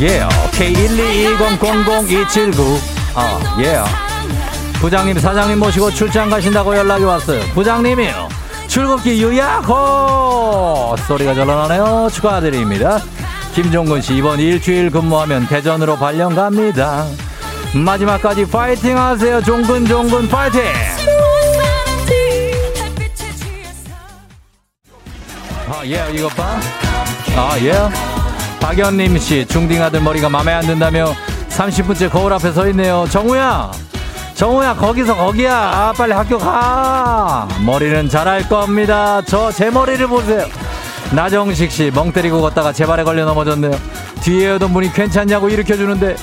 예, K122000279. 예. 부장님, 사장님 모시고 출장 가신다고 연락이 왔어요. 부장님이요. 출국기 유야호! 소리가 절로 나네요. 축하드립니다. 김종근 씨, 이번 일주일 근무하면 대전으로 발령 갑니다. 마지막까지 파이팅 하세요. 종근, 파이팅! 아, 예, 이것 봐. 아, 예. 박연님 씨, 중딩 아들 머리가 마음에 안 든다며 30분째 거울 앞에 서 있네요. 정우야, 거기서 거기야. 아, 빨리 학교 가. 머리는 잘할 겁니다. 제 머리를 보세요. 나정식 씨, 멍 때리고 걷다가 제 발에 걸려 넘어졌네요. 뒤에 오던 분이 괜찮냐고 일으켜주는데,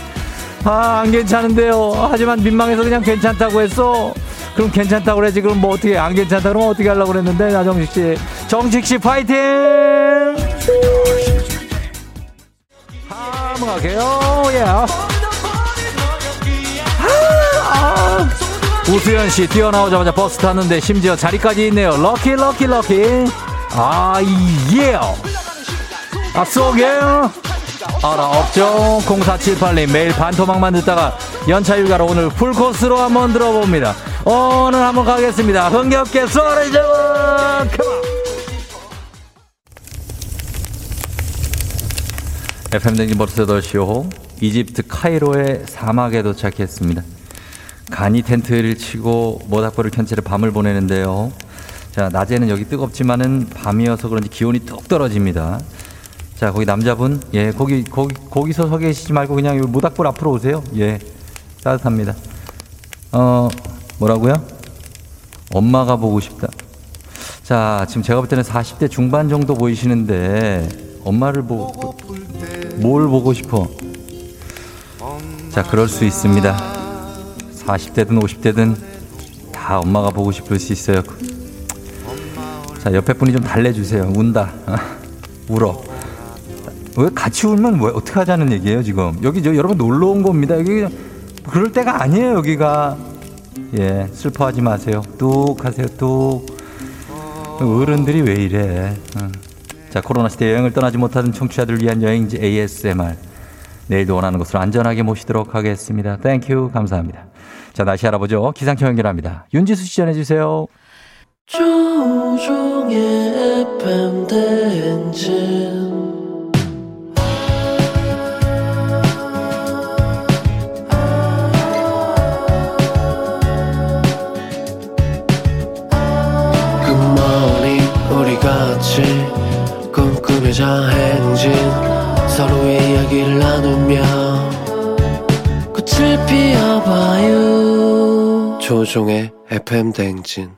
아, 안 괜찮은데요. 하지만 민망해서 그냥 괜찮다고 했어. 그럼 괜찮다고 그래. 지금 뭐 어떻게, 안 괜찮다 그러면 어떻게 하려고 그랬는데, 나정식 씨. 정식 씨, 파이팅! Yeah. 우수연씨 뛰어나오자마자 버스 탔는데 심지어 자리까지 있네요. 럭키. 아, 예. 아, 속에. 알아, 없죠. 0478님 매일 반토막만 듣다가 연차 휴가로 오늘 풀코스로 한번 들어봅니다. 오늘 한번 가겠습니다. 흥겹게 쏘아라. FM댕진 버스 8시호 이집트 카이로의 사막에 도착했습니다. 간이 텐트를 치고 모닥불을 켠 채로 밤을 보내는데요. 자, 낮에는 여기 뜨겁지만은 밤이어서 그런지 기온이 뚝 떨어집니다. 자, 거기 남자분, 예, 거기서 서 계시지 말고 그냥 모닥불 앞으로 오세요. 예, 따뜻합니다. 뭐라고요? 엄마가 보고 싶다. 자, 지금 제가 볼 때는 40대 중반 정도 보이시는데 엄마를 보고 뭘 보고 싶어? 자, 그럴 수 있습니다. 40대든 50대든 다 엄마가 보고 싶을 수 있어요. 자, 옆에 분이 좀 달래주세요. 운다. 울어. 왜 같이 울면 뭐 어떻게 하자는 얘기예요 지금? 여기 저 여러분 놀러 온 겁니다. 여기 그럴 때가 아니에요 여기가. 예, 슬퍼하지 마세요. 뚝 하세요 뚝. 어른들이 왜 이래? 자, 코로나 시대 여행을 떠나지 못하는 청취자들을 위한 여행지 ASMR. 내일도 원하는 곳으로 안전하게 모시도록 하겠습니다. 땡큐, 감사합니다. 자, 날씨 알아보죠. 기상청 연결합니다. 윤지수 씨 전해주세요. 주저행진 서로의 이야기를 나누며 꽃을 피워봐요. 조종의 FM 대행진.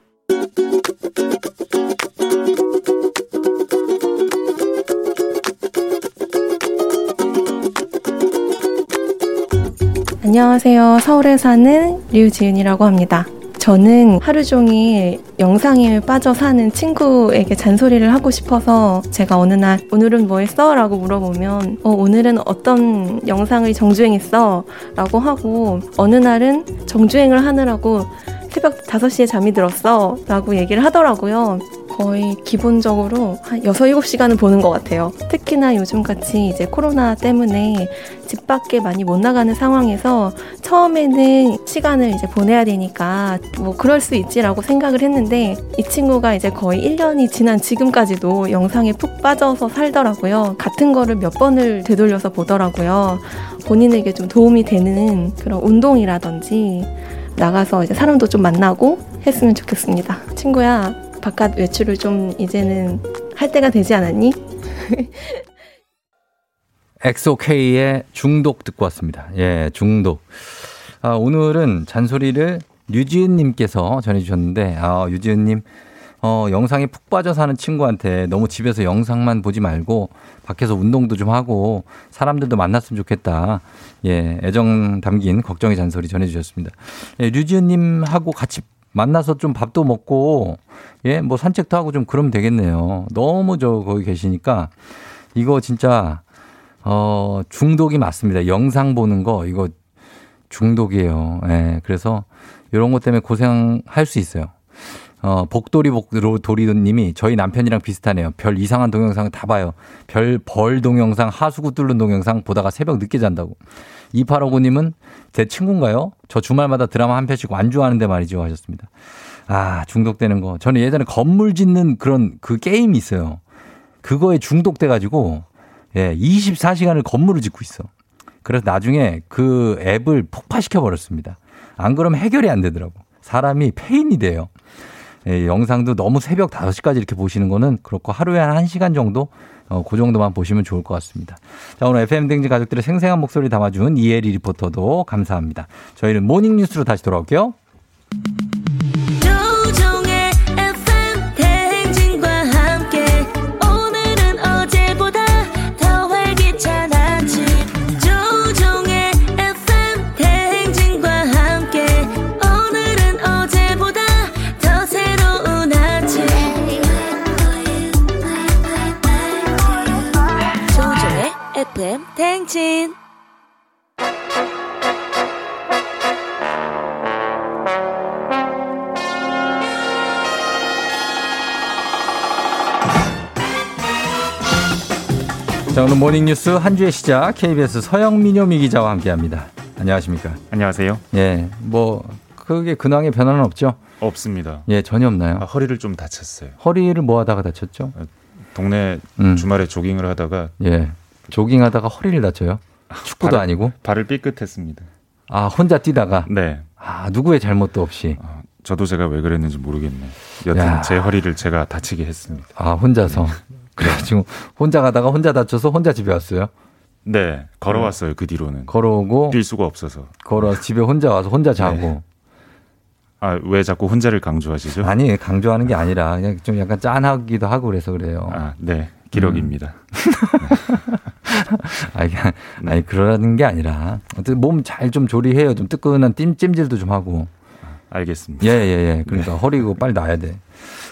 안녕하세요. 서울에 사는 류지은이라고 합니다. 저는 하루 종일 영상에 빠져 사는 친구에게 잔소리를 하고 싶어서 제가 어느 날 오늘은 뭐 했어? 라고 물어보면 오늘은 어떤 영상의 정주행했어? 라고 하고 어느 날은 정주행을 하느라고 새벽 5시에 잠이 들었어? 라고 얘기를 하더라고요. 거의 기본적으로 한 6, 7시간은 보는 것 같아요. 특히나 요즘같이 이제 코로나 때문에 집 밖에 많이 못 나가는 상황에서 처음에는 시간을 이제 보내야 되니까 뭐 그럴 수 있지라고 생각을 했는데 이 친구가 이제 거의 1년이 지난 지금까지도 영상에 푹 빠져서 살더라고요. 같은 거를 몇 번을 되돌려서 보더라고요. 본인에게 좀 도움이 되는 그런 운동이라든지 나가서 이제 사람도 좀 만나고 했으면 좋겠습니다. 친구야, 바깥 외출을 좀 이제는 할 때가 되지 않았니? 엑소K의 중독 듣고 왔습니다. 예, 중독. 아, 오늘은 잔소리를 유지은님께서 전해주셨는데, 유지은님, 영상에 푹 빠져 사는 친구한테 너무 집에서 영상만 보지 말고 밖에서 운동도 좀 하고 사람들도 만났으면 좋겠다. 예, 애정 담긴 걱정의 잔소리 전해주셨습니다. 예, 류지은님하고 같이 만나서 좀 밥도 먹고, 예, 뭐 산책도 하고 좀 그러면 되겠네요. 너무 저 거기 계시니까, 이거 진짜, 중독이 맞습니다. 영상 보는 거, 이거 중독이에요. 예, 그래서 이런 것 때문에 고생할 수 있어요. 복도리님이 저희 남편이랑 비슷하네요. 별 이상한 동영상 다 봐요. 별 벌 동영상, 하수구 뚫는 동영상 보다가 새벽 늦게 잔다고. 2859님은 제 친구인가요? 저 주말마다 드라마 한 편씩 완주하는데 말이죠 하셨습니다. 아, 중독되는 거. 저는 예전에 건물 짓는 그런 그 게임이 있어요. 그거에 중독돼가지고, 예, 24시간을 건물을 짓고 있어. 그래서 나중에 그 앱을 폭파시켜버렸습니다. 안 그러면 해결이 안 되더라고. 사람이 폐인이 돼요. 예, 영상도 너무 새벽 5시까지 이렇게 보시는 거는 그렇고 하루에 한 1시간 정도? 그 정도만 보시면 좋을 것 같습니다. 자, 오늘 FM댕진 가족들의 생생한 목소리 담아준 이혜리 리포터도 감사합니다. 저희는 모닝뉴스로 다시 돌아올게요. 조종의 FM댕진과 함께 오늘은 어제보다 더 활기찬 아침. 조종의 FM댕진과 함께 오늘은 어제보다 더 새로운 아침. FM 댕진. 자, 오늘 모닝뉴스 한 주의 시작 KBS 서영민요미 기자와 함께합니다. 안녕하십니까? 안녕하세요. 예, 뭐 크게 근황의 변화는 없죠? 없습니다. 예, 전혀 없나요? 허리를 좀 다쳤어요. 허리를 뭐 하다가 다쳤죠? 동네 주말에 조깅을 하다가. 예. 조깅하다가 허리를 다쳐요? 축구도 아니고? 발을 삐끗했습니다. 아, 혼자 뛰다가? 네. 아, 누구의 잘못도 없이? 아, 저도 제가 왜 그랬는지 모르겠네요. 여튼 야. 제 허리를 제가 다치게 했습니다. 아, 혼자서? 네. 그래가지고 혼자 가다가 혼자 다쳐서 혼자 집에 왔어요? 네, 걸어왔어요. 그 뒤로는. 걸어오고? 뛸 수가 없어서. 걸어와서 집에 혼자 와서 혼자 자고? 네. 아, 왜 자꾸 혼자를 강조하시죠? 아니, 강조하는 게 아니라 그냥 좀 약간 짠하기도 하고 그래서 그래요. 아, 네. 기록입니다. 아니, 그러라는 게 아니라 몸 잘 좀 조리해요. 좀 뜨끈한 찜질도 좀 하고. 알겠습니다. 예. 그러니까 네. 허리고 빨리 놔야 돼.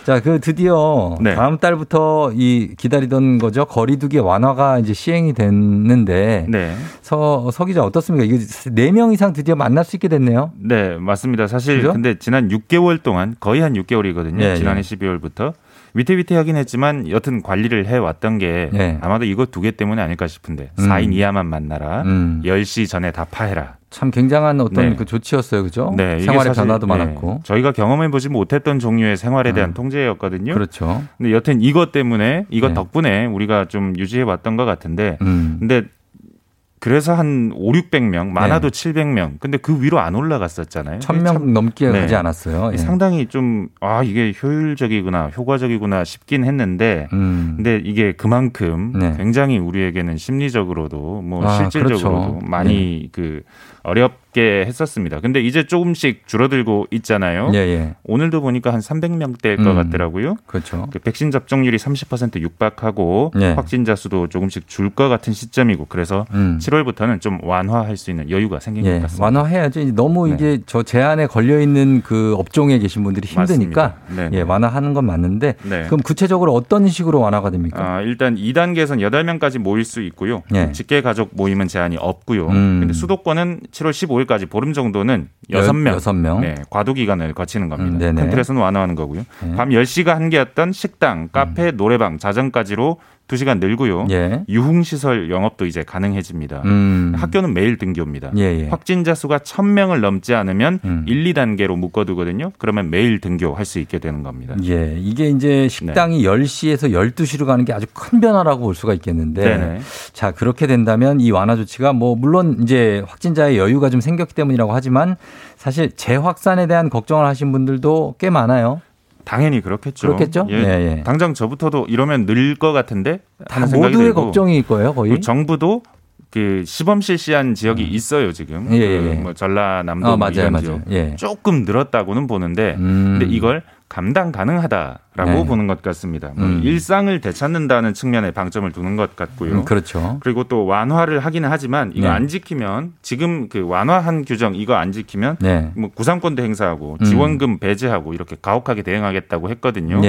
자, 그 드디어 네. 다음 달부터 이 기다리던 거죠. 거리두기 완화가 이제 시행이 됐는데 네. 서 기자 어떻습니까? 이게 4명 이상 드디어 만날 수 있게 됐네요. 네, 맞습니다. 사실 그죠? 근데 지난 6개월 동안 거의 한 6개월이거든요. 예, 지난해 12월부터. 위태위태하긴 했지만 여튼 관리를 해왔던 게 네. 아마도 이거 두 개 때문에 아닐까 싶은데 4인 이하만 만나라. 10시 전에 다 파해라. 참 굉장한 어떤 네. 그 조치였어요. 그죠? 네, 생활의 변화도 네. 많았고. 저희가 경험해보지 못했던 종류의 생활에 대한 통제였거든요. 그렇죠. 근데 여튼 이것 때문에, 이것 네. 덕분에 우리가 좀 유지해왔던 것 같은데 근데 그래서 한 500~600명, 많아도 700명. 근데 그 위로 안 올라갔었잖아요. 1000명 넘게 가지 않았어요. 예. 상당히 좀 아, 이게 효율적이구나, 효과적이구나 싶긴 했는데 근데 이게 그만큼 굉장히 우리에게는 심리적으로도 뭐 실질적으로도 그렇죠. 많이 그 어렵게 했었습니다. 근데 이제 조금씩 줄어들고 있잖아요. 오늘도 보니까 한 300명대일 것 같더라고요. 그렇죠. 그 백신 접종률이 30% 육박하고 확진자 수도 조금씩 줄 것 같은 시점이고 그래서 7월부터는 좀 완화할 수 있는 여유가 생긴 것 같습니다. 완화해야죠. 이제 너무 이게 저 제한에 걸려 있는 그 업종에 계신 분들이 힘드니까 예, 완화하는 건 맞는데 그럼 구체적으로 어떤 식으로 완화가 됩니까? 아, 일단 2단계에서는 8명까지 모일 수 있고요. 직계 가족 모임은 제한이 없고요. 근데 수도권은 7월 15일까지 보름 정도는 6명. 네, 과도 기간을 거치는 겁니다. 큰 틀에서는 완화하는 거고요. 밤 10시가 한계였던 식당, 카페, 노래방, 자정까지로 2시간 늘고요. 유흥시설 영업도 이제 가능해집니다. 학교는 매일 등교입니다. 확진자 수가 1000명을 넘지 않으면 1, 2단계로 묶어두거든요. 그러면 매일 등교할 수 있게 되는 겁니다. 예, 이게 이제 식당이 10시에서 12시로 가는 게 아주 큰 변화라고 볼 수가 있겠는데 자, 그렇게 된다면 이 완화 조치가 뭐 물론 이제 확진자의 여유가 좀 생겼기 때문이라고 하지만 사실 재확산에 대한 걱정을 하신 분들도 꽤 많아요. 당연히 그렇겠죠. 당장 저부터도 이러면 늘 것 같은데 하는 생각이 들고. 모두의 걱정일 거예요, 거의. 정부도 그 시범 실시한 지역이 있어요, 지금. 그 뭐 전라남도 이런 지역. 조금 늘었다고는 보는데 근데 이걸 감당 가능하다라고 보는 것 같습니다. 일상을 되찾는다는 측면에 방점을 두는 것 같고요. 그렇죠. 그리고 또 완화를 하기는 하지만 이거 안 지키면 지금 그 완화한 규정 이거 안 지키면 뭐 구상권도 행사하고 지원금 배제하고 이렇게 가혹하게 대응하겠다고 했거든요.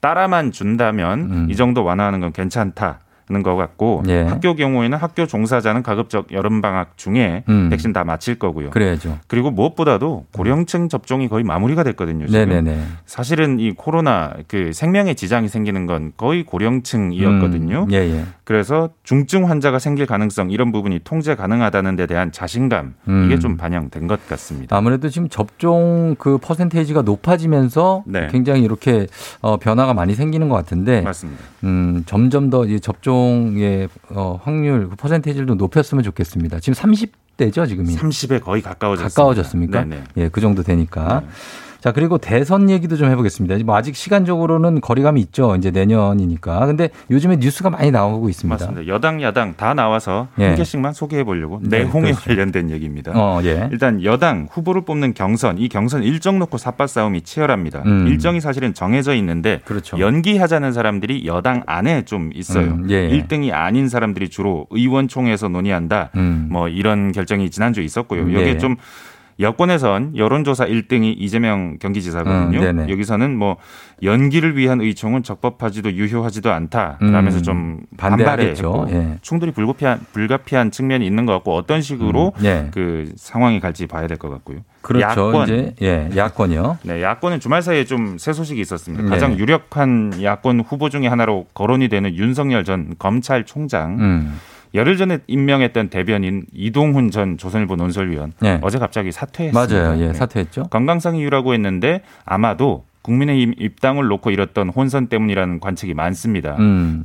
따라만 준다면 이 정도 완화하는 건 괜찮다. 하는 것 같고 학교 경우에는 학교 종사자는 가급적 여름방학 중에 백신 다 마칠 거고요. 그래야죠. 그리고 무엇보다도 고령층 접종이 거의 마무리가 됐거든요. 지금. 사실은 이 코로나 그 생명의 지장이 생기는 건 거의 고령층이었거든요. 그래서 중증 환자가 생길 가능성 이런 부분이 통제 가능하다는 데 대한 자신감 이게 좀 반영된 것 같습니다. 아무래도 지금 접종 그 퍼센테이지가 높아지면서 굉장히 이렇게 변화가 많이 생기는 것 같은데 맞습니다. 점점 더 이제 접종 의 확률 그 퍼센테이지도 높였으면 좋겠습니다. 지금 30대죠, 지금이. 30에 거의 가까워졌습니다. 가까워졌습니까? 예, 그 정도 되니까. 자, 그리고 대선 얘기도 좀 해보겠습니다. 뭐 아직 시간적으로는 거리감이 있죠. 이제 내년이니까. 근데 요즘에 뉴스가 많이 나오고 있습니다. 맞습니다. 여당, 야당 다 나와서 한 개씩만 소개해 보려고 내홍에 관련된 얘기입니다. 일단 여당 후보를 뽑는 경선, 이 경선 일정 놓고 삿바 싸움이 치열합니다. 일정이 사실은 정해져 있는데 연기하자는 사람들이 여당 안에 좀 있어요. 1등이 아닌 사람들이 주로 의원총회에서 논의한다. 뭐 이런 결정이 지난주에 있었고요. 여기에 좀 여권에선 여론조사 1등이 이재명 경기지사거든요. 여기서는 뭐 연기를 위한 의총은 적법하지도 유효하지도 않다. 라면서 좀 반발했죠. 충돌이 불가피한 측면이 있는 것 같고 어떤 식으로 그 상황이 갈지 봐야 될 것 같고요. 그렇죠. 야권. 이제 야권이요. 야권은 주말 사이에 좀 새 소식이 있었습니다. 가장 유력한 야권 후보 중에 하나로 거론이 되는 윤석열 전 검찰총장. 열흘 전에 임명했던 대변인 이동훈 전 조선일보 논설위원 어제 갑자기 사퇴했습니다. 맞아요. 사퇴했죠. 건강상 이유라고 했는데 아마도 국민의힘 입당을 놓고 이뤘던 혼선 때문이라는 관측이 많습니다.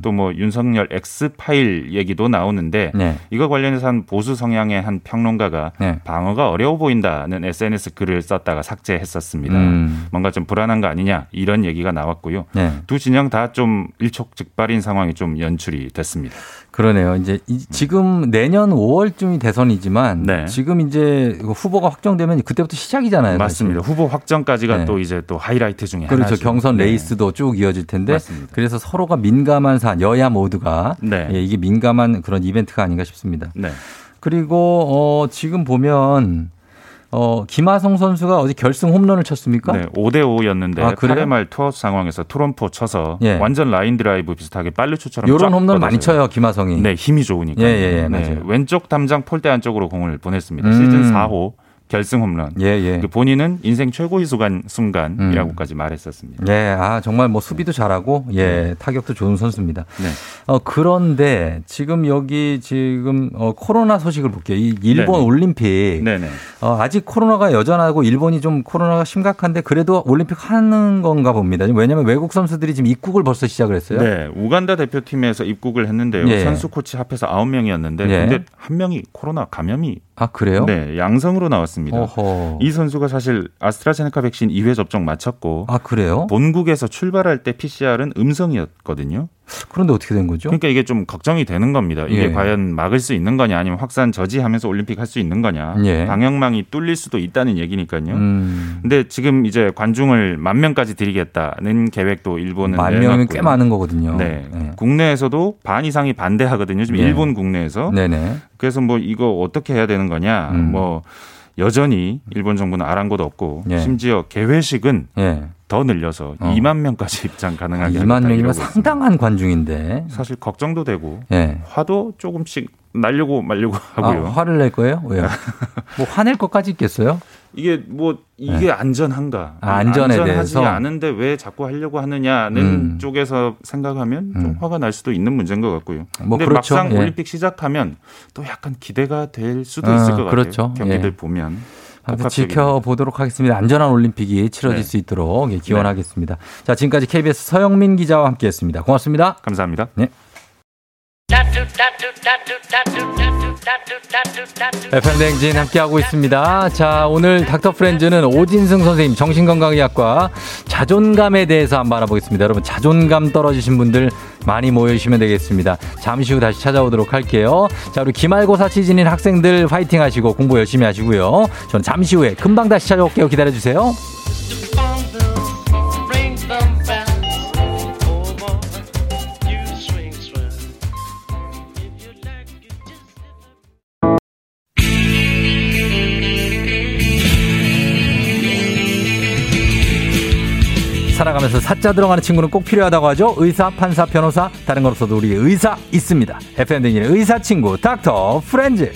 또 뭐 윤석열 X파일 얘기도 나오는데 이거 관련해서 한 보수 성향의 한 평론가가 방어가 어려워 보인다는 SNS 글을 썼다가 삭제했었습니다. 뭔가 좀 불안한 거 아니냐 이런 얘기가 나왔고요. 두 진영 다 좀 일촉즉발인 상황이 좀 연출이 됐습니다. 그러네요. 이제 지금 내년 5월쯤이 대선이지만 지금 이제 후보가 확정되면 그때부터 시작이잖아요. 맞습니다. 사실. 후보 확정까지가 또 이제 또 하이라이트 중에 하나죠. 그렇죠. 경선 레이스도 쭉 이어질 텐데 맞습니다. 그래서 서로가 민감한 사안, 여야 모두가 이게 민감한 그런 이벤트가 아닌가 싶습니다. 그리고 지금 보면 김하성 선수가 어제 결승 홈런을 쳤습니까? 5대5였는데 8회 말 투아웃 상황에서 트럼프 쳐서 완전 라인 드라이브 비슷하게 빨래초처럼 이런 홈런 많이 쳐요 김하성이. 힘이 좋으니까. 왼쪽 담장 폴대 안쪽으로 공을 보냈습니다. 시즌 4호. 결승 홈런. 예, 예. 본인은 인생 최고의 순간이라고까지 말했었습니다. 예, 아, 정말 뭐 수비도 잘하고, 예, 타격도 좋은 선수입니다. 네. 그런데 지금 여기 지금 코로나 소식을 볼게요. 이 일본 네네. 올림픽. 네네. 아직 코로나가 여전하고 일본이 좀 코로나가 심각한데 그래도 올림픽 하는 건가 봅니다. 왜냐하면 외국 선수들이 지금 입국을 벌써 시작을 했어요. 네, 우간다 대표팀에서 입국을 했는데요. 예. 선수 코치 합해서 9명이었는데, 예. 근데 한 명이 코로나 감염이. 아, 그래요? 네, 양성으로 나왔습니다. 어허. 이 선수가 사실 아스트라제네카 백신 2회 접종 마쳤고, 아, 그래요? 본국에서 출발할 때 PCR은 음성이었거든요. 그런데 어떻게 된 거죠? 그러니까 이게 좀 걱정이 되는 겁니다. 이게 예. 과연 막을 수 있는 거냐, 아니면 확산 저지하면서 올림픽 할 수 있는 거냐. 예. 방역망이 뚫릴 수도 있다는 얘기니까요. 근데 지금 이제 관중을 10,000명까지 드리겠다는 계획도 일본은 10,000명이 꽤 많은 거거든요. 네. 예. 국내에서도 반 이상이 반대하거든요. 지금 예. 일본 국내에서. 네네. 그래서 뭐 이거 어떻게 해야 되는 거냐. 뭐 여전히 일본 정부는 아랑곳 없고 예. 심지어 개회식은 예. 더 늘려서 2만 명까지 입장 가능하게 2만 명이면 상당한 관중인데 사실 걱정도 되고 예. 화도 조금씩 날려고 말려고 하고요. 아, 화를 낼 거예요? 왜요? 뭐 화낼 것까지 있겠어요? 이게 뭐 이게 네. 안전한가? 아, 안전에 안전하지 대해서? 않은데 왜 자꾸 하려고 하느냐는 쪽에서 생각하면 좀 화가 날 수도 있는 문제인 것 같고요. 뭐 근데 그렇죠. 막상 예. 올림픽 시작하면 또 약간 기대가 될 수도 있을 것 그렇죠. 같아요. 경기들 예. 보면. 지켜보도록 하겠습니다. 안전한 올림픽이 치러질 네. 수 있도록 기원하겠습니다. 네. 자, 지금까지 KBS 서영민 기자와 함께했습니다. 고맙습니다. 감사합니다. 네. FM 대행진 함께하고 있습니다. 자, 오늘 닥터프렌즈는 오진승 선생님 정신건강의학과 자존감에 대해서 한번 알아보겠습니다. 여러분 자존감 떨어지신 분들 많이 모여주시면 되겠습니다. 잠시 후 다시 찾아오도록 할게요. 자, 우리 기말고사 시즌인 학생들 파이팅 하시고 공부 열심히 하시고요. 저는 잠시 후에 금방 다시 찾아올게요. 기다려주세요. 살아가면서 사자 들어가는 친구는 꼭 필요하다고 하죠. 의사, 판사, 변호사, 다른 건 없어도 우리 의사 있습니다. FM 댕진의 의사 친구 닥터 프렌즈.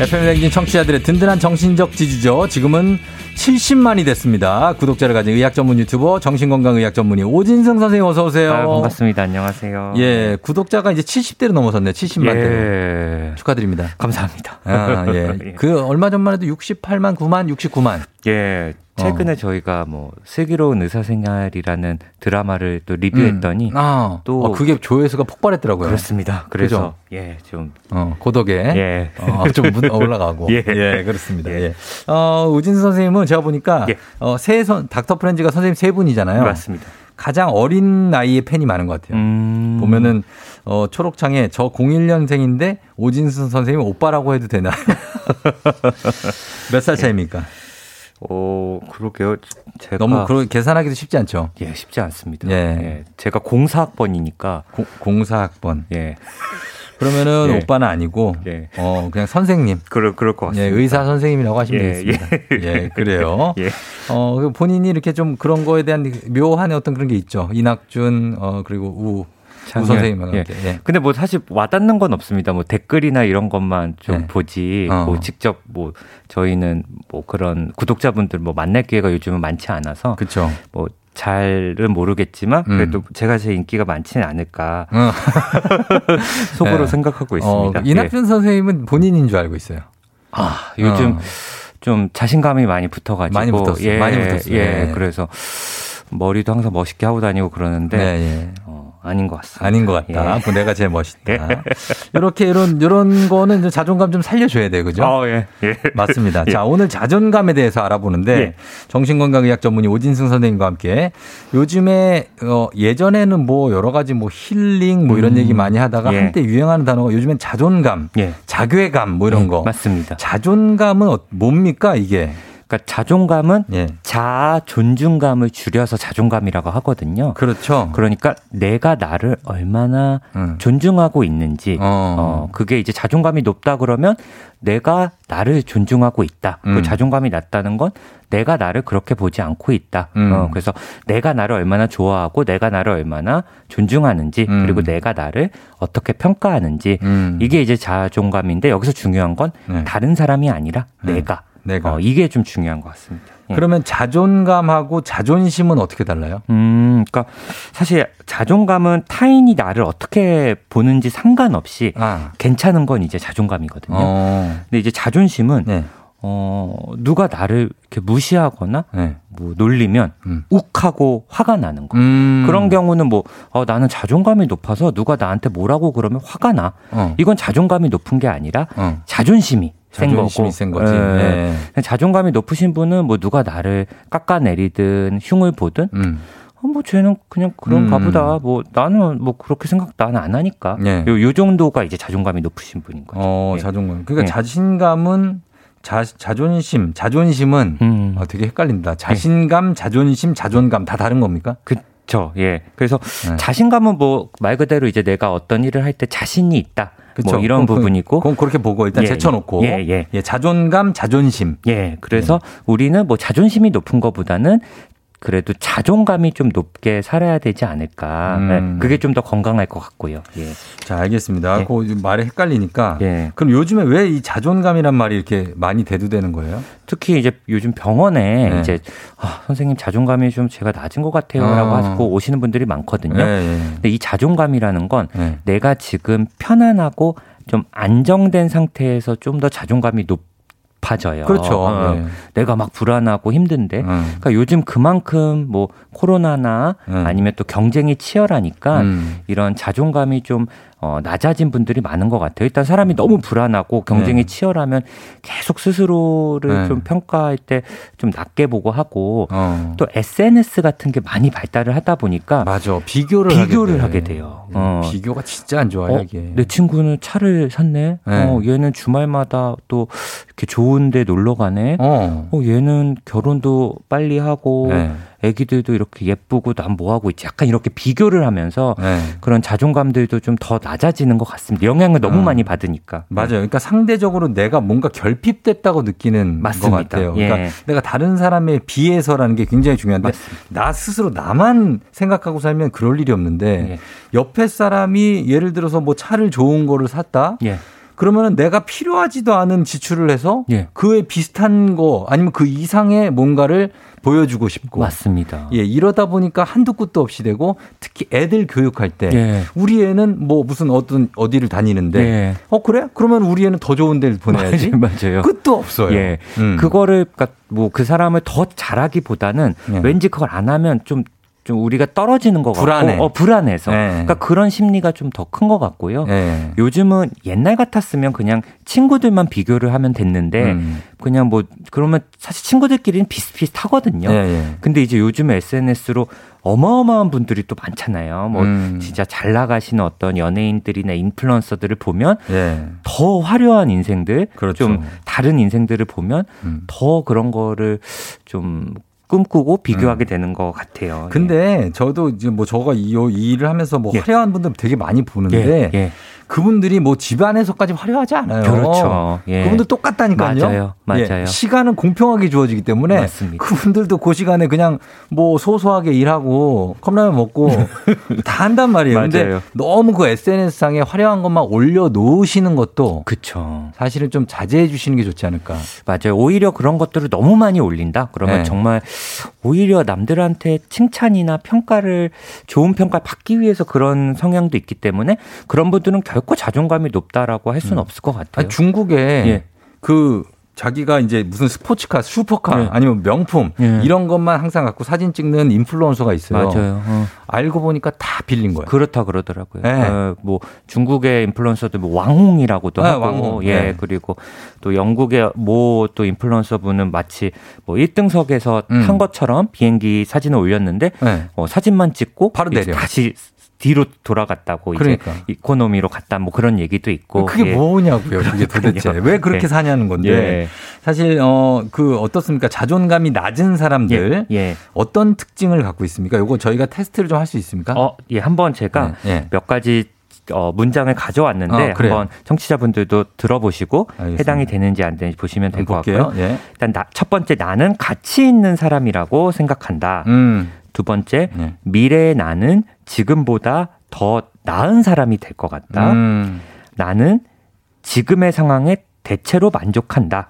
FM 댕진 청취자들의 든든한 정신적 지주죠. 지금은 70만이 됐습니다. 구독자를 가진 의학 전문 유튜버 정신건강의학 전문의 오진승 선생님 어서 오세요. 아, 반갑습니다. 안녕하세요. 예, 구독자가 이제 70대로 넘어섰네요. 70만 대. 예. 축하드립니다. 감사합니다. 아, 예. 예. 그 얼마 전만 해도 68만, 9만, 69만. 예. 최근에 저희가 뭐 슬기로운 의사생활이라는 드라마를 또 리뷰했더니 또 그게 조회수가 폭발했더라고요. 그렇습니다. 그래서 그죠? 예, 좀 고덕에 예. 좀 올라가고 예. 예, 그렇습니다. 예. 우진수 선생님은 제가 보니까 예. 닥터 프렌즈가 선생님 세 분이잖아요. 맞습니다. 가장 어린 나이의 팬이 많은 것 같아요. 보면은 초록창에 저 01년생인데 오진수 선생님 오빠라고 해도 되나요? 몇 살 차이입니까? 예. 그러게요. 제가 너무 계산하기도 쉽지 않죠? 예, 쉽지 않습니다. 예. 예. 제가 04학번이니까. 04학번. 예. 그러면은 예. 오빠는 아니고, 예. 그냥 선생님. 그럴 것 같습니다. 예, 의사 선생님이라고 하시면 예. 되겠습니다. 예. 예, 그래요. 예. 본인이 이렇게 좀 그런 거에 대한 묘한 어떤 그런 게 있죠. 이낙준, 그리고 우 선생님하고. 예. 예. 근데 뭐 사실 와닿는 건 없습니다. 뭐 댓글이나 이런 것만 좀 예. 보지. 뭐 직접 뭐 저희는 뭐 그런 구독자분들 뭐 만날 기회가 요즘은 많지 않아서. 그렇죠. 뭐 잘은 모르겠지만 그래도 제가 제 인기가 많지는 않을까 속으로 예. 생각하고 있습니다. 이낙준 예. 선생님은 본인인 줄 알고 있어요. 아, 요즘 좀 자신감이 많이 붙어가지고 많이 붙었어요. 예, 많이 붙었어요. 예. 예. 그래서 머리도 항상 멋있게 하고 다니고 그러는데. 예, 예. 아닌 것 같습니다. 아닌 것 같다. 예. 내가 제일 멋있다. 예. 이렇게 이런 거는 이제 자존감 좀 살려줘야 돼요, 그죠? 예. 예. 맞습니다. 예. 자, 오늘 자존감에 대해서 알아보는데 예. 정신건강의학 전문의 오진승 선생님과 함께 요즘에 예전에는 뭐 여러 가지 뭐 힐링 뭐 이런 얘기 많이 하다가 예. 한때 유행하는 단어가 요즘엔 자존감, 예. 자괴감 뭐 이런 거. 맞습니다. 자존감은 뭡니까 이게? 그러니까 자존감은 예. 자아 존중감을 줄여서 자존감이라고 하거든요. 그렇죠. 그러니까 내가 나를 얼마나 존중하고 있는지 그게 이제 자존감이 높다 그러면 내가 나를 존중하고 있다. 그 자존감이 낮다는 건 내가 나를 그렇게 보지 않고 있다. 그래서 내가 나를 얼마나 좋아하고 내가 나를 얼마나 존중하는지 그리고 내가 나를 어떻게 평가하는지 이게 이제 자존감인데 여기서 중요한 건 네. 다른 사람이 아니라 내가. 이게 좀 중요한 것 같습니다. 예. 그러면 자존감하고 자존심은 어떻게 달라요? 그러니까 사실 자존감은 타인이 나를 어떻게 보는지 상관없이 괜찮은 건 이제 자존감이거든요. 근데 이제 자존심은 네. 누가 나를 이렇게 무시하거나 네. 뭐 놀리면 욱하고 화가 나는 거. 그런 경우는 뭐 나는 자존감이 높아서 누가 나한테 뭐라고 그러면 화가 나. 이건 자존감이 높은 게 아니라 자존심이 센 거지. 네. 네. 자존감이 높으신 분은 뭐 누가 나를 깎아내리든 흉을 보든 뭐 쟤는 그냥 그런가 보다. 뭐 나는 뭐 그렇게 생각 나는 안 하니까. 네. 요 정도가 이제 자존감이 높으신 분인 거죠. 네. 자존감. 그러니까 네. 자신감은 자존심은 되게 헷갈린다. 자신감, 네. 자존심, 자존감 다 다른 겁니까? 그렇죠. 예. 그래서 네. 자신감은 뭐 말 그대로 이제 내가 어떤 일을 할 때 자신이 있다. 그렇죠. 뭐 이런 부분이고. 그건 그렇게 보고 일단 제쳐놓고. 자존감, 자존심. 예. 그래서 우리는 뭐 자존심이 높은 것보다는 그래도 자존감이 좀 높게 살아야 되지 않을까. 네, 그게 좀 더 건강할 것 같고요. 예. 자, 알겠습니다. 예. 그 말이 헷갈리니까. 예. 그럼 요즘에 왜 이 자존감이란 말이 이렇게 많이 대두되는 거예요? 특히 이제 요즘 병원에 네. 이제 선생님 자존감이 좀 제가 낮은 것 같아요라고 하시고 오시는 분들이 많거든요. 네. 근데 이 자존감이라는 건 네. 내가 지금 편안하고 좀 안정된 상태에서 좀 더 자존감이 높아져요. 그렇죠. 네. 내가 막 불안하고 힘든데 그러니까 요즘 그만큼 뭐 코로나나 아니면 또 경쟁이 치열하니까 이런 자존감이 좀 낮아진 분들이 많은 것 같아요. 일단 사람이 너무 불안하고 경쟁이 치열하면 계속 스스로를 좀 평가할 때 좀 낮게 보고 하고 또 SNS 같은 게 많이 발달을 하다 보니까 맞아 비교를 하게 돼요. 비교가 진짜 안 좋아요. 이게 내 친구는 차를 샀네. 얘는 주말마다 또 이렇게 좋은데 놀러 가네. 얘는 결혼도 빨리 하고. 애기들도 이렇게 예쁘고 난 뭐 하고 있지? 약간 이렇게 비교를 하면서 그런 자존감들도 좀 더 낮아지는 것 같습니다. 영향을 너무 많이 받으니까. 맞아요. 그러니까 상대적으로 내가 뭔가 결핍됐다고 느끼는 맞습니다. 것 같아요. 예. 그러니까 내가 다른 사람에 비해서라는 게 굉장히 중요한데 맞습니다. 나 스스로 나만 생각하고 살면 그럴 일이 없는데 옆에 사람이 예를 들어서 뭐 차를 좋은 거를 샀다. 그러면은 내가 필요하지도 않은 지출을 해서 그에 비슷한 거 아니면 그 이상의 뭔가를 보여주고 싶고. 맞습니다. 예, 이러다 보니까 한두 끝도 없이 되고 특히 애들 교육할 때 우리 애는 뭐 무슨 어디를 다니는데 그래? 그러면 우리 애는 더 좋은 데를 보내야지. 맞아요. 끝도 없어요. 예. 그거를 그러니까 뭐 그 사람을 더 잘하기보다는 왠지 그걸 안 하면 좀 우리가 떨어지는 것 같고 불안해서 그러니까 그런 심리가 좀 더 큰 것 같고요. 요즘은 옛날 같았으면 그냥 친구들만 비교를 하면 됐는데 그냥 뭐 그러면 사실 친구들끼리는 비슷비슷하거든요. 근데 이제 요즘에 SNS로 어마어마한 분들이 또 많잖아요. 뭐 진짜 잘 나가시는 어떤 연예인들이나 인플루언서들을 보면 더 화려한 인생들, 그렇죠. 좀 다른 인생들을 보면 더 그런 거를 좀 꿈꾸고 비교하게 되는 것 같아요. 근데 저도 이제 뭐 저가 이 일을 하면서 뭐 화려한 분들 되게 많이 보는데 그분들이 뭐 집안에서까지 화려하지 않아요. 그렇죠. 그분들 똑같다니까요. 맞아요. 시간은 공평하게 주어지기 때문에 맞습니다. 그분들도 그 시간에 그냥 뭐 소소하게 일하고 컵라면 먹고 다 한단 말이에요. 근데 너무 그 SNS상에 화려한 것만 올려놓으시는 것도 그쵸. 사실은 좀 자제해 주시는 게 좋지 않을까. 맞아요. 오히려 그런 것들을 너무 많이 올린다? 그러면 정말 오히려 남들한테 칭찬이나 평가를 좋은 평가를 받기 위해서 그런 성향도 있기 때문에 그런 분들은 결코 자존감이 높다라고 할 수는 없을 것 같아요. 중국에 그 자기가 이제 무슨 스포츠카, 슈퍼카 아니면 명품 이런 것만 항상 갖고 사진 찍는 인플루언서가 있어요. 맞아요. 알고 보니까 다 빌린 거예요. 그렇다 그러더라고요. 뭐 중국의 인플루언서들 뭐 왕홍이라고도 하고 왕홍. 그리고 또 영국의 뭐 또 인플루언서 분은 마치 뭐 1등석에서 탄 것처럼 비행기 사진을 올렸는데 사진만 찍고 바로 내려 다시 뒤로 돌아갔다고 이제 이코노미로 갔다 뭐 그런 얘기도 있고. 그게 뭐냐고요. 그게 도대체 왜 그렇게 사냐는 건데 사실 그 어떻습니까? 자존감이 낮은 사람들 예, 예. 어떤 특징을 갖고 있습니까? 요거 저희가 테스트를 좀 할 수 있습니까? 예, 한번 제가 예, 예. 몇 가지 문장을 가져왔는데 한번 청취자분들도 들어보시고 알겠습니다. 해당이 되는지 안 되는지 보시면 될 것 같고요. 예. 일단 첫 번째, 나는 가치 있는 사람이라고 생각한다. 두 번째, 예. 미래의 나는 지금보다 더 나은 사람이 될 것 같다. 나는 지금의 상황에 대체로 만족한다.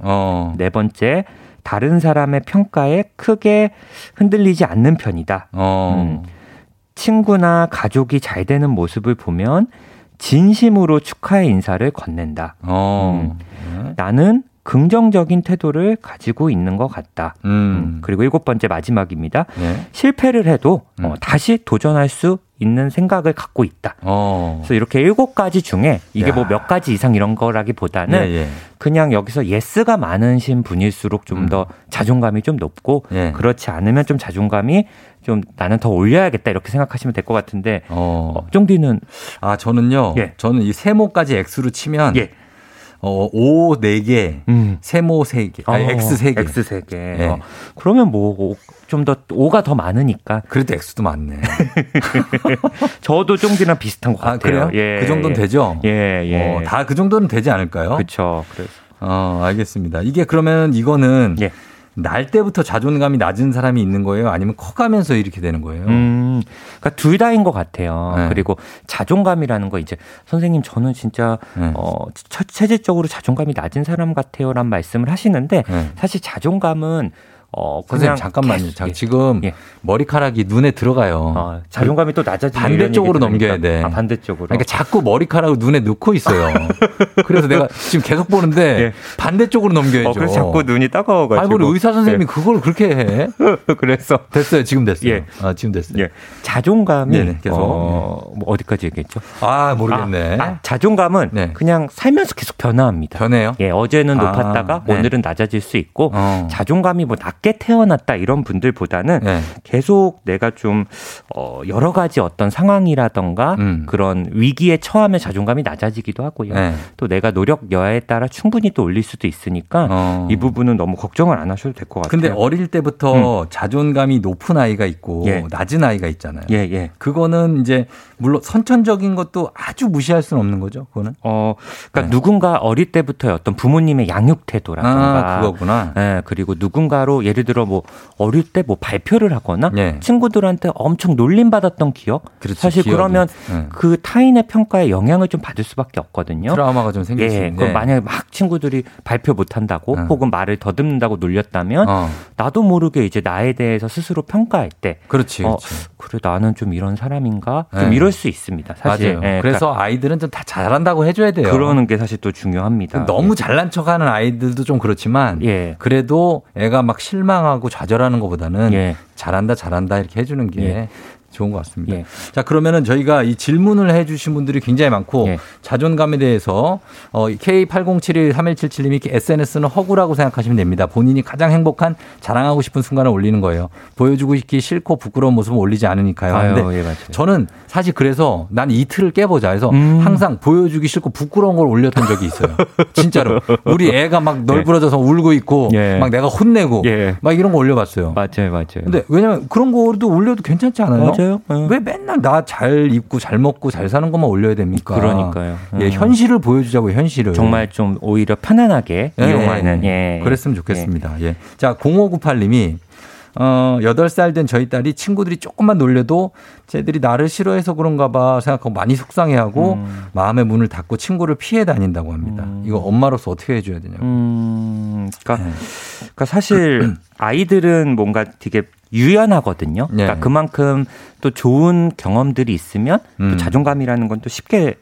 네 번째, 다른 사람의 평가에 크게 흔들리지 않는 편이다. 친구나 가족이 잘 되는 모습을 보면 진심으로 축하의 인사를 건넨다. 나는 긍정적인 태도를 가지고 있는 것 같다. 그리고 일곱 번째, 마지막입니다. 네. 실패를 해도 다시 도전할 수 있는 생각을 갖고 있다. 그래서 이렇게 7가지 중에 이게 뭐 몇 가지 이상 이런 거라기보다는 네, 예. 그냥 여기서 예스가 많으신 분일수록 좀 더 자존감이 좀 높고 예. 그렇지 않으면 좀 자존감이 좀 나는 더 올려야겠다 이렇게 생각하시면 될 것 같은데 쫑디는? 저는요. 예. 저는 이 세모까지 X로 치면 예. O 4개, 세모 3개, X 3개. X 3개. 예. 그러면 뭐 좀 더 O가 더 많으니까. 그래도 X도 많네. 저도 쫑디랑 비슷한 것 같아요. 그래요? 예, 그 정도는 되죠. 예, 예. 다 그 정도는 되지 않을까요? 그렇죠. 그래서. 알겠습니다. 이게 그러면 이거는 예. 날 때부터 자존감이 낮은 사람이 있는 거예요? 아니면 커가면서 이렇게 되는 거예요? 그러니까 둘 다인 것 같아요. 네. 그리고 자존감이라는 거 이제 선생님 저는 진짜 네. 체질적으로 자존감이 낮은 사람 같아요 라는 말씀을 하시는데 네. 사실 자존감은 선생님 잠깐만요. 지금 예. 머리카락이 눈에 들어가요. 자존감이 또 낮아지는 반대쪽으로 넘겨야 돼. 반대쪽으로. 그러니까 자꾸 머리카락을 눈에 넣고 있어요. 그래서 내가 지금 계속 보는데 예. 반대쪽으로 넘겨야죠. 그래서 자꾸 눈이 따가워가지고. 아니, 우리 의사 선생님이 예. 그걸 그렇게 해. 그래서 됐어요. 지금 됐어요. 예. 지금 됐어요. 예. 자존감이 네네, 계속 뭐 어디까지 얘기했죠? 모르겠네. 자존감은 네. 그냥 살면서 계속 변화합니다. 변해요? 예, 어제는 높았다가 네. 오늘은 낮아질 수 있고 자존감이 뭐 낮게 태어났다 이런 분들보다는 네. 계속 내가 좀 여러 가지 어떤 상황이라던가 그런 위기에 처하면 자존감이 낮아지기도 하고요. 네. 또 내가 노력 여하에 따라 충분히 또 올릴 수도 있으니까 이 부분은 너무 걱정을 안 하셔도 될 것 같아요. 근데 어릴 때부터 자존감이 높은 아이가 있고 예. 낮은 아이가 있잖아요. 예, 예. 그거는 이제 물론 선천적인 것도 아주 무시할 수는 없는 거죠. 그거는. 그러니까 네. 누군가 어릴 때부터 어떤 부모님의 양육 태도라던가 그거구나. 예, 그리고 누군가로 예를 들어 뭐 어릴 때 뭐 발표를 하거나 예. 친구들한테 엄청 놀림받았던 기억. 그렇지, 사실 기억이. 그러면 예. 그 타인의 평가에 영향을 좀 받을 수밖에 없거든요. 트라우마가 좀 생길 수 있는. 예. 만약에 막 친구들이 발표 못한다고 혹은 말을 더듬는다고 놀렸다면 나도 모르게 이제 나에 대해서 스스로 평가할 때. 그렇지. 그래 나는 좀 이런 사람인가? 좀 예. 이럴 수 있습니다. 사실. 맞아요. 예. 그래서 그러니까 아이들은 좀 다 잘한다고 해줘야 돼요. 그러는 게 사실 또 중요합니다. 너무 예. 잘난 척하는 아이들도 좀 그렇지만 예. 그래도 애가 막 실망하고 좌절하는 것보다는 예. 잘한다 이렇게 해주는 게 예. 좋은 것 같습니다. 예. 자, 그러면은 저희가 이 질문을 해주신 분들이 굉장히 많고 예. 자존감에 대해서 K80713177님이 SNS는 허구라고 생각하시면 됩니다. 본인이 가장 행복한 자랑하고 싶은 순간을 올리는 거예요. 보여주고 싶기 싫고 부끄러운 모습을 올리지 않으니까요. 근데 예, 저는 사실 그래서 난 이 틀을 깨보자 해서 항상 보여주기 싫고 부끄러운 걸 올렸던 적이 있어요. 진짜로. 우리 애가 막 널브러져서 예. 울고 있고 예. 막 내가 혼내고 예. 막 이런 거 올려봤어요. 맞아요. 근데 왜냐면 그런 거도 올려도 괜찮지 않아요? 맞아요. 왜 맨날 나 잘 입고 잘 먹고 잘 사는 것만 올려야 됩니까? 그러니까요. 예, 현실을 보여주자고 현실을. 정말 좀 오히려 편안하게 이용하는. 예. 그랬으면 좋겠습니다. 예. 자, 0598님이 8살 된 저희 딸이 친구들이 조금만 놀려도 쟤들이 나를 싫어해서 그런가 봐 생각하고 많이 속상해하고 마음의 문을 닫고 친구를 피해 다닌다고 합니다. 이거 엄마로서 어떻게 해줘야 되냐고. 그러니까 사실 아이들은 뭔가 되게 유연하거든요. 그러니까 네. 그만큼 또 좋은 경험들이 있으면 또 자존감이라는 건 또 쉽게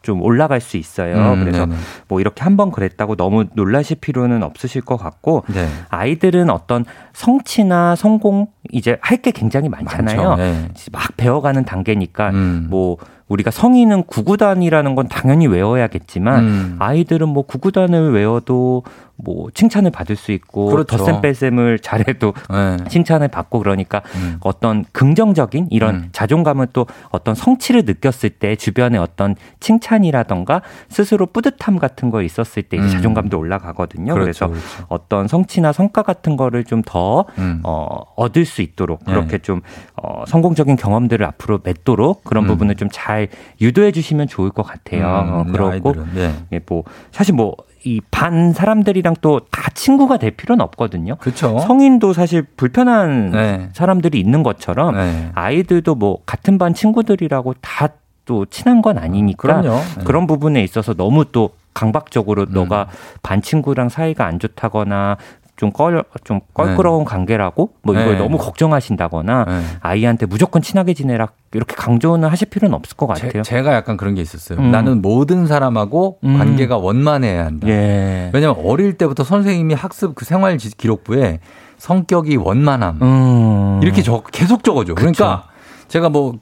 좀 올라갈 수 있어요. 그래서 네네. 뭐 이렇게 한번 그랬다고 너무 놀라실 필요는 없으실 것 같고 네. 아이들은 어떤 성취나 성공 이제 할 게 굉장히 많잖아요. 네. 막 배워가는 단계니까 뭐 우리가 성인은 구구단이라는 건 당연히 외워야겠지만 아이들은 뭐 구구단을 외워도 뭐 칭찬을 받을 수 있고 그렇죠. 덧셈 뺄셈을 잘해도 네. 칭찬을 받고 그러니까 어떤 긍정적인 이런 자존감은 또 어떤 성취를 느꼈을 때 주변에 어떤 칭찬이라던가 스스로 뿌듯함 같은 거 있었을 때 자존감도 올라가거든요. 그렇죠, 그래서 그렇죠. 어떤 성취나 성과 같은 거를 좀 더 얻을 수 있도록 그렇게 네. 좀 성공적인 경험들을 앞으로 맺도록 그런 부분을 좀 잘 유도해 주시면 좋을 것 같아요. 그렇고 네. 예, 뭐 사실 뭐 이 반 사람들이랑 또 다 친구가 될 필요는 없거든요. 그렇죠. 성인도 사실 불편한 네. 사람들이 있는 것처럼 네. 아이들도 뭐 같은 반 친구들이라고 다 또 친한 건 아니니까 그럼요. 네. 그런 부분에 있어서 너무 또 강박적으로 너가 반 친구랑 사이가 안 좋다거나 좀 껄끄러운 네. 관계라고 뭐 이걸 네. 너무 걱정하신다거나 네. 아이한테 무조건 친하게 지내라 이렇게 강조는 하실 필요는 없을 것 같아요. 제가 약간 그런 게 있었어요. 나는 모든 사람하고 관계가 원만해야 한다. 예. 왜냐하면 어릴 때부터 선생님이 학습 그 생활 기록부에 성격이 원만함 이렇게 계속 적어줘. 그쵸. 그러니까 제가 뭐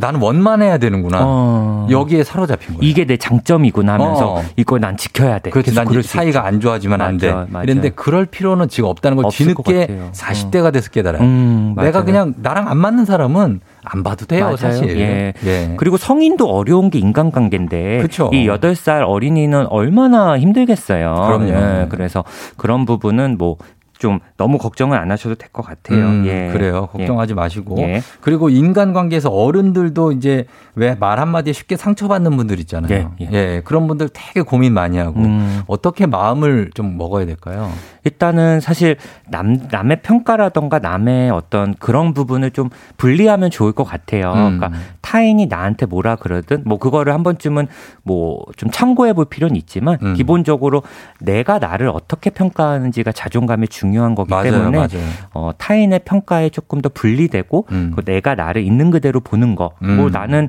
나는 원만해야 되는구나. 여기에 사로잡힌 거예요. 이게 내 장점이구나 하면서 이걸 난 지켜야 돼. 그렇지. 난 사이가 안 좋아지면 안 돼. 그런데 그럴 필요는 지금 없다는 걸 뒤늦게 40대가 돼서 깨달아요. 내가 맞아요. 그냥 나랑 안 맞는 사람은 안 봐도 돼요. 맞아요. 사실. 예. 예. 그리고 성인도 어려운 게 인간관계인데 그쵸. 이 8살 어린이는 얼마나 힘들겠어요. 그럼요. 예. 그래서 그런 부분은 뭐 좀 너무 걱정은 안 하셔도 될 것 같아요. 예. 그래요. 걱정하지 예. 마시고. 예. 그리고 인간관계에서 어른들도 이제 왜 말 한마디에 쉽게 상처받는 분들 있잖아요. 예. 예. 예. 그런 분들 되게 고민 많이 하고 어떻게 마음을 좀 먹어야 될까요? 일단은 사실 남의 평가라던가 남의 어떤 그런 부분을 좀 분리하면 좋을 것 같아요. 그러니까 타인이 나한테 뭐라 그러든 뭐 그거를 한 번쯤은 뭐 좀 참고해 볼 필요는 있지만 기본적으로 내가 나를 어떻게 평가하는지가 자존감이 중요한 거기 맞아요, 때문에 맞아요. 타인의 평가에 조금 더 분리되고 내가 나를 있는 그대로 보는 거. 뭐 나는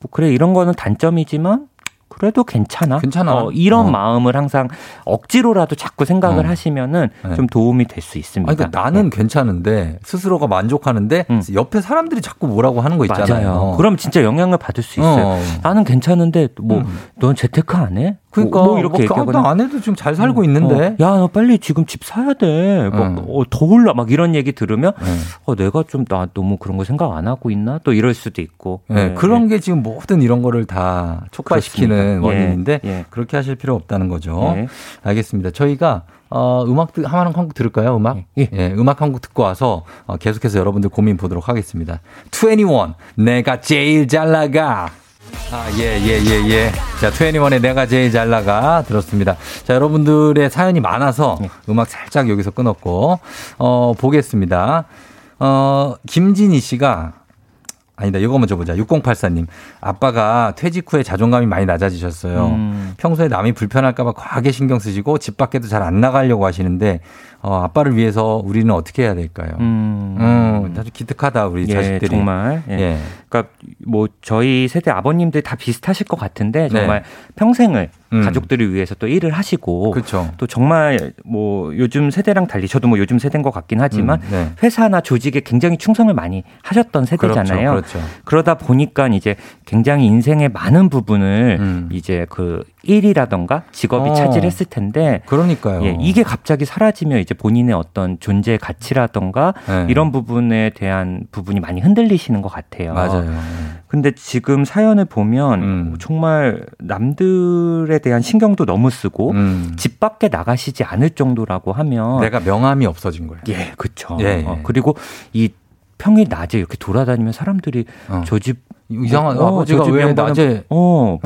뭐 그래 이런 거는 단점이지만 그래도 괜찮아. 이런 마음을 항상 억지로라도 자꾸 생각을 하시면은 네. 좀 도움이 될 수 있습니다. 아니, 그러니까 나는 네. 괜찮은데 스스로가 만족하는데 옆에 사람들이 자꾸 뭐라고 하는 거 있잖아요. 그럼 진짜 영향을 받을 수 있어요. 나는 괜찮은데 뭐 넌 재테크 안 해? 그러니까 뭐 이렇게 나 안 해도 지금 잘 살고 있는데 야 너 빨리 지금 집 사야 돼. 더 올라 막 이런 얘기 들으면 내가 좀 나 너무 그런 거 생각 안 하고 있나 또 이럴 수도 있고 네. 그런 게 지금 모든 이런 거를 다 촉발시키는 그렇습니다. 원인인데 예. 그렇게 하실 필요 없다는 거죠. 예. 알겠습니다. 저희가 음악 한 곡 들을까요? 음악? 예. 예, 음악 한 곡 듣고 와서 계속해서 여러분들 고민 보도록 하겠습니다. 21 내가 제일 잘 나가. 예. 자, 21의 내가 제일 잘 나가 들었습니다. 자, 여러분들의 사연이 많아서 음악 살짝 여기서 끊었고, 보겠습니다. 김진희 씨가, 아니다, 이거 먼저 보자. 6084님. 아빠가 퇴직 후에 자존감이 많이 낮아지셨어요. 평소에 남이 불편할까봐 과하게 신경 쓰시고 집 밖에도 잘 안 나가려고 하시는데, 아빠를 위해서 우리는 어떻게 해야 될까요? 아주 기특하다, 우리 자식들이. 정말. 예. 그러니까 뭐 저희 세대 아버님들이 다 비슷하실 것 같은데, 정말 네. 평생을 가족들을 위해서 또 일을 하시고 그쵸. 또 정말 뭐 요즘 세대랑 달리 저도 뭐 요즘 세대인 것 같긴 하지만 네. 회사나 조직에 굉장히 충성을 많이 하셨던 세대잖아요. 그렇죠. 그러다 보니까 이제 굉장히 인생의 많은 부분을 이제 그 일이라던가 직업이 차지했을 텐데 그러니까요. 예, 이게 갑자기 사라지며 이제 본인의 어떤 존재 가치라던가 네. 이런 부분에 대한 부분이 많이 흔들리시는 것 같아요. 맞아요. 근데 지금 사연을 보면 정말 남들의 대한 신경도 너무 쓰고 집 밖에 나가시지 않을 정도라고 하면 내가 명함이 없어진 거예요. 예, 그렇죠. 예, 예. 그리고 이 평일 낮에 이렇게 돌아다니면 사람들이 저 집 이상한 아버지가 저 집 왜 낮에 뭐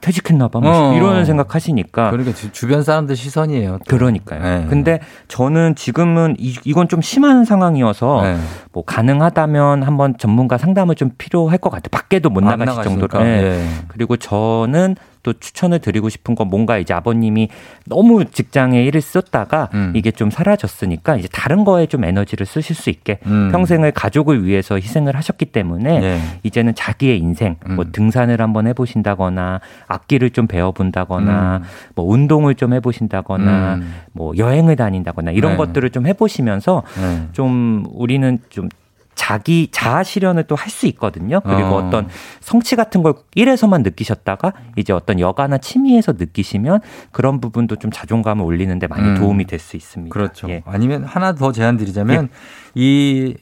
퇴직했나 봐 이런 생각하시니까 그러니까 주변 사람들 시선이에요. 또. 그러니까요. 네. 근데 저는 지금은 이건 좀 심한 상황이어서 네. 뭐 가능하다면 한번 전문가 상담을 좀 필요할 것 같아요. 밖에도 못 나가실 정도로. 네. 네. 그리고 저는 또 추천을 드리고 싶은 건 뭔가 이제 아버님이 너무 직장에 일을 썼다가 이게 좀 사라졌으니까 이제 다른 거에 좀 에너지를 쓰실 수 있게 평생을 가족을 위해서 희생을 하셨기 때문에 네. 이제는 자기의 인생 뭐 등산을 한번 해보신다거나 악기를 좀 배워본다거나 뭐 운동을 좀 해보신다거나 뭐 여행을 다닌다거나 이런 것들을 좀 해보시면서 좀 우리는 좀 자기 자아 실현을 또 할 수 있거든요. 그리고 어떤 성취 같은 걸 일에서만 느끼셨다가 이제 어떤 여가나 취미에서 느끼시면 그런 부분도 좀 자존감을 올리는 데 많이 도움이 될 수 있습니다. 그렇죠. 예. 아니면 하나 더 제안 드리자면 이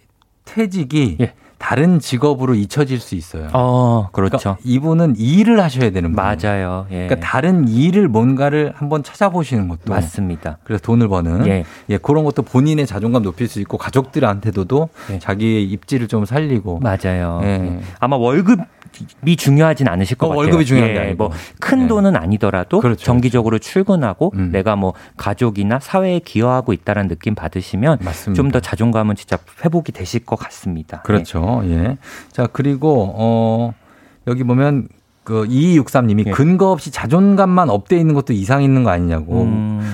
퇴직이 다른 직업으로 잊혀질 수 있어요. 그렇죠. 그러니까 이분은 일을 하셔야 되는 분이에요. 맞아요. 예. 그러니까 다른 일을 뭔가를 한번 찾아보시는 것도 맞습니다. 그래서 돈을 버는 그런 것도 본인의 자존감 높일 수 있고 가족들한테도 자기의 입지를 좀 살리고 맞아요. 예. 아마 월급이 중요하진 않으실 것 같아요. 월급이 중요한 게 아니고 뭐 큰 돈은 아니더라도 그렇죠. 정기적으로 출근하고 내가 뭐 가족이나 사회에 기여하고 있다는 느낌 받으시면 좀 더 자존감은 진짜 회복이 되실 것 같습니다. 그렇죠. 예. 자, 그리고 여기 보면 그 2263님이 근거 없이 자존감만 업돼 있는 것도 이상 있는 거 아니냐고.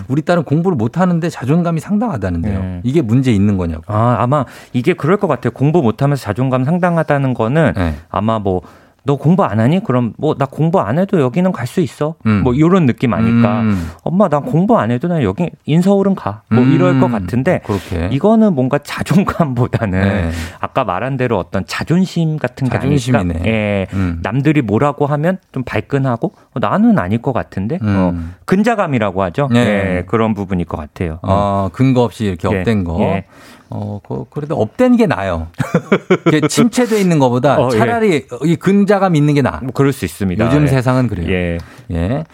우리 딸은 공부를 못 하는데 자존감이 상당하다는데요. 이게 문제 있는 거냐고. 아마 이게 그럴 것 같아요. 공부 못 하면서 자존감 상당하다는 거는 아마 뭐 너 공부 안 하니? 그럼 뭐 나 공부 안 해도 여기는 갈 수 있어. 뭐 이런 느낌 아닐까. 엄마 나 공부 안 해도 난 여기 인서울은 가. 뭐 이럴 것 같은데 그렇게. 이거는 뭔가 자존감보다는 아까 말한 대로 어떤 자존심 같은 게 아닐까. 예. 남들이 뭐라고 하면 좀 발끈하고 나는 아닐 것 같은데 근자감이라고 하죠. 예. 그런 부분일 것 같아요. 근거 없이 이렇게 업된 거. 예. 그래도 업된 게 나아요. 침체되어 있는 것보다 차라리 이 근자감 있는 게 나아. 뭐 그럴 수 있습니다. 요즘 세상은 그래요. 예.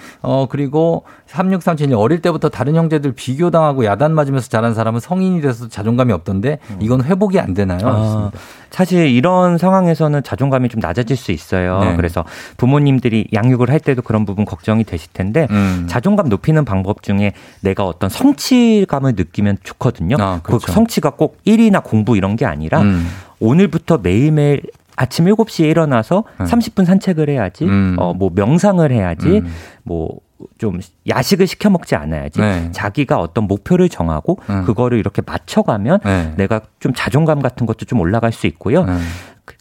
그리고 3637님 어릴 때부터 다른 형제들 비교당하고 야단 맞으면서 자란 사람은 성인이 돼서 자존감이 없던데 이건 회복이 안 되나요? 사실 이런 상황에서는 자존감이 좀 낮아질 수 있어요. 네. 그래서 부모님들이 양육을 할 때도 그런 부분 걱정이 되실 텐데 자존감 높이는 방법 중에 내가 어떤 성취감을 느끼면 좋거든요. 그렇죠. 그 성취가 꼭 일이나 공부 이런 게 아니라 오늘부터 매일매일 아침 7시에 일어나서 30분 산책을 해야지, 뭐 명상을 해야지, 뭐 좀 야식을 시켜 먹지 않아야지. 자기가 어떤 목표를 정하고 그거를 이렇게 맞춰가면 내가 좀 자존감 같은 것도 좀 올라갈 수 있고요.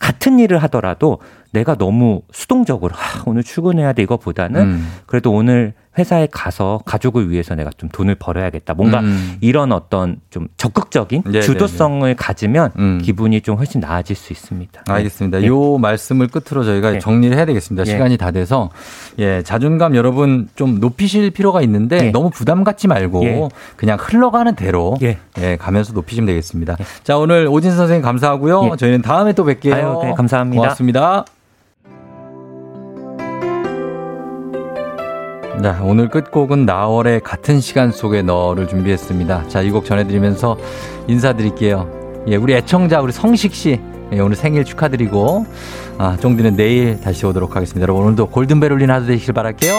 같은 일을 하더라도 내가 너무 수동적으로 오늘 출근해야 돼 이거보다는 그래도 오늘 회사에 가서 가족을 위해서 내가 좀 돈을 벌어야겠다. 뭔가 이런 어떤 좀 적극적인 주도성을 가지면 기분이 좀 훨씬 나아질 수 있습니다. 알겠습니다. 이 말씀을 끝으로 저희가 정리를 해야 되겠습니다. 시간이 다 돼서 자존감 여러분 좀 높이실 필요가 있는데 너무 부담 갖지 말고 그냥 흘러가는 대로 가면서 높이시면 되겠습니다. 자, 오늘 오진승 선생님 감사하고요. 저희는 다음에 또 뵐게요. 감사합니다. 고맙습니다. 자, 오늘 끝곡은 나월의 같은 시간 속의 너를 준비했습니다. 자, 이 곡 전해드리면서 인사드릴게요. 예, 우리 애청자 우리 성식 씨 오늘 생일 축하드리고 종디는 내일 다시 오도록 하겠습니다. 여러분 오늘도 골든벨 울리는 하루 되시길 바랄게요.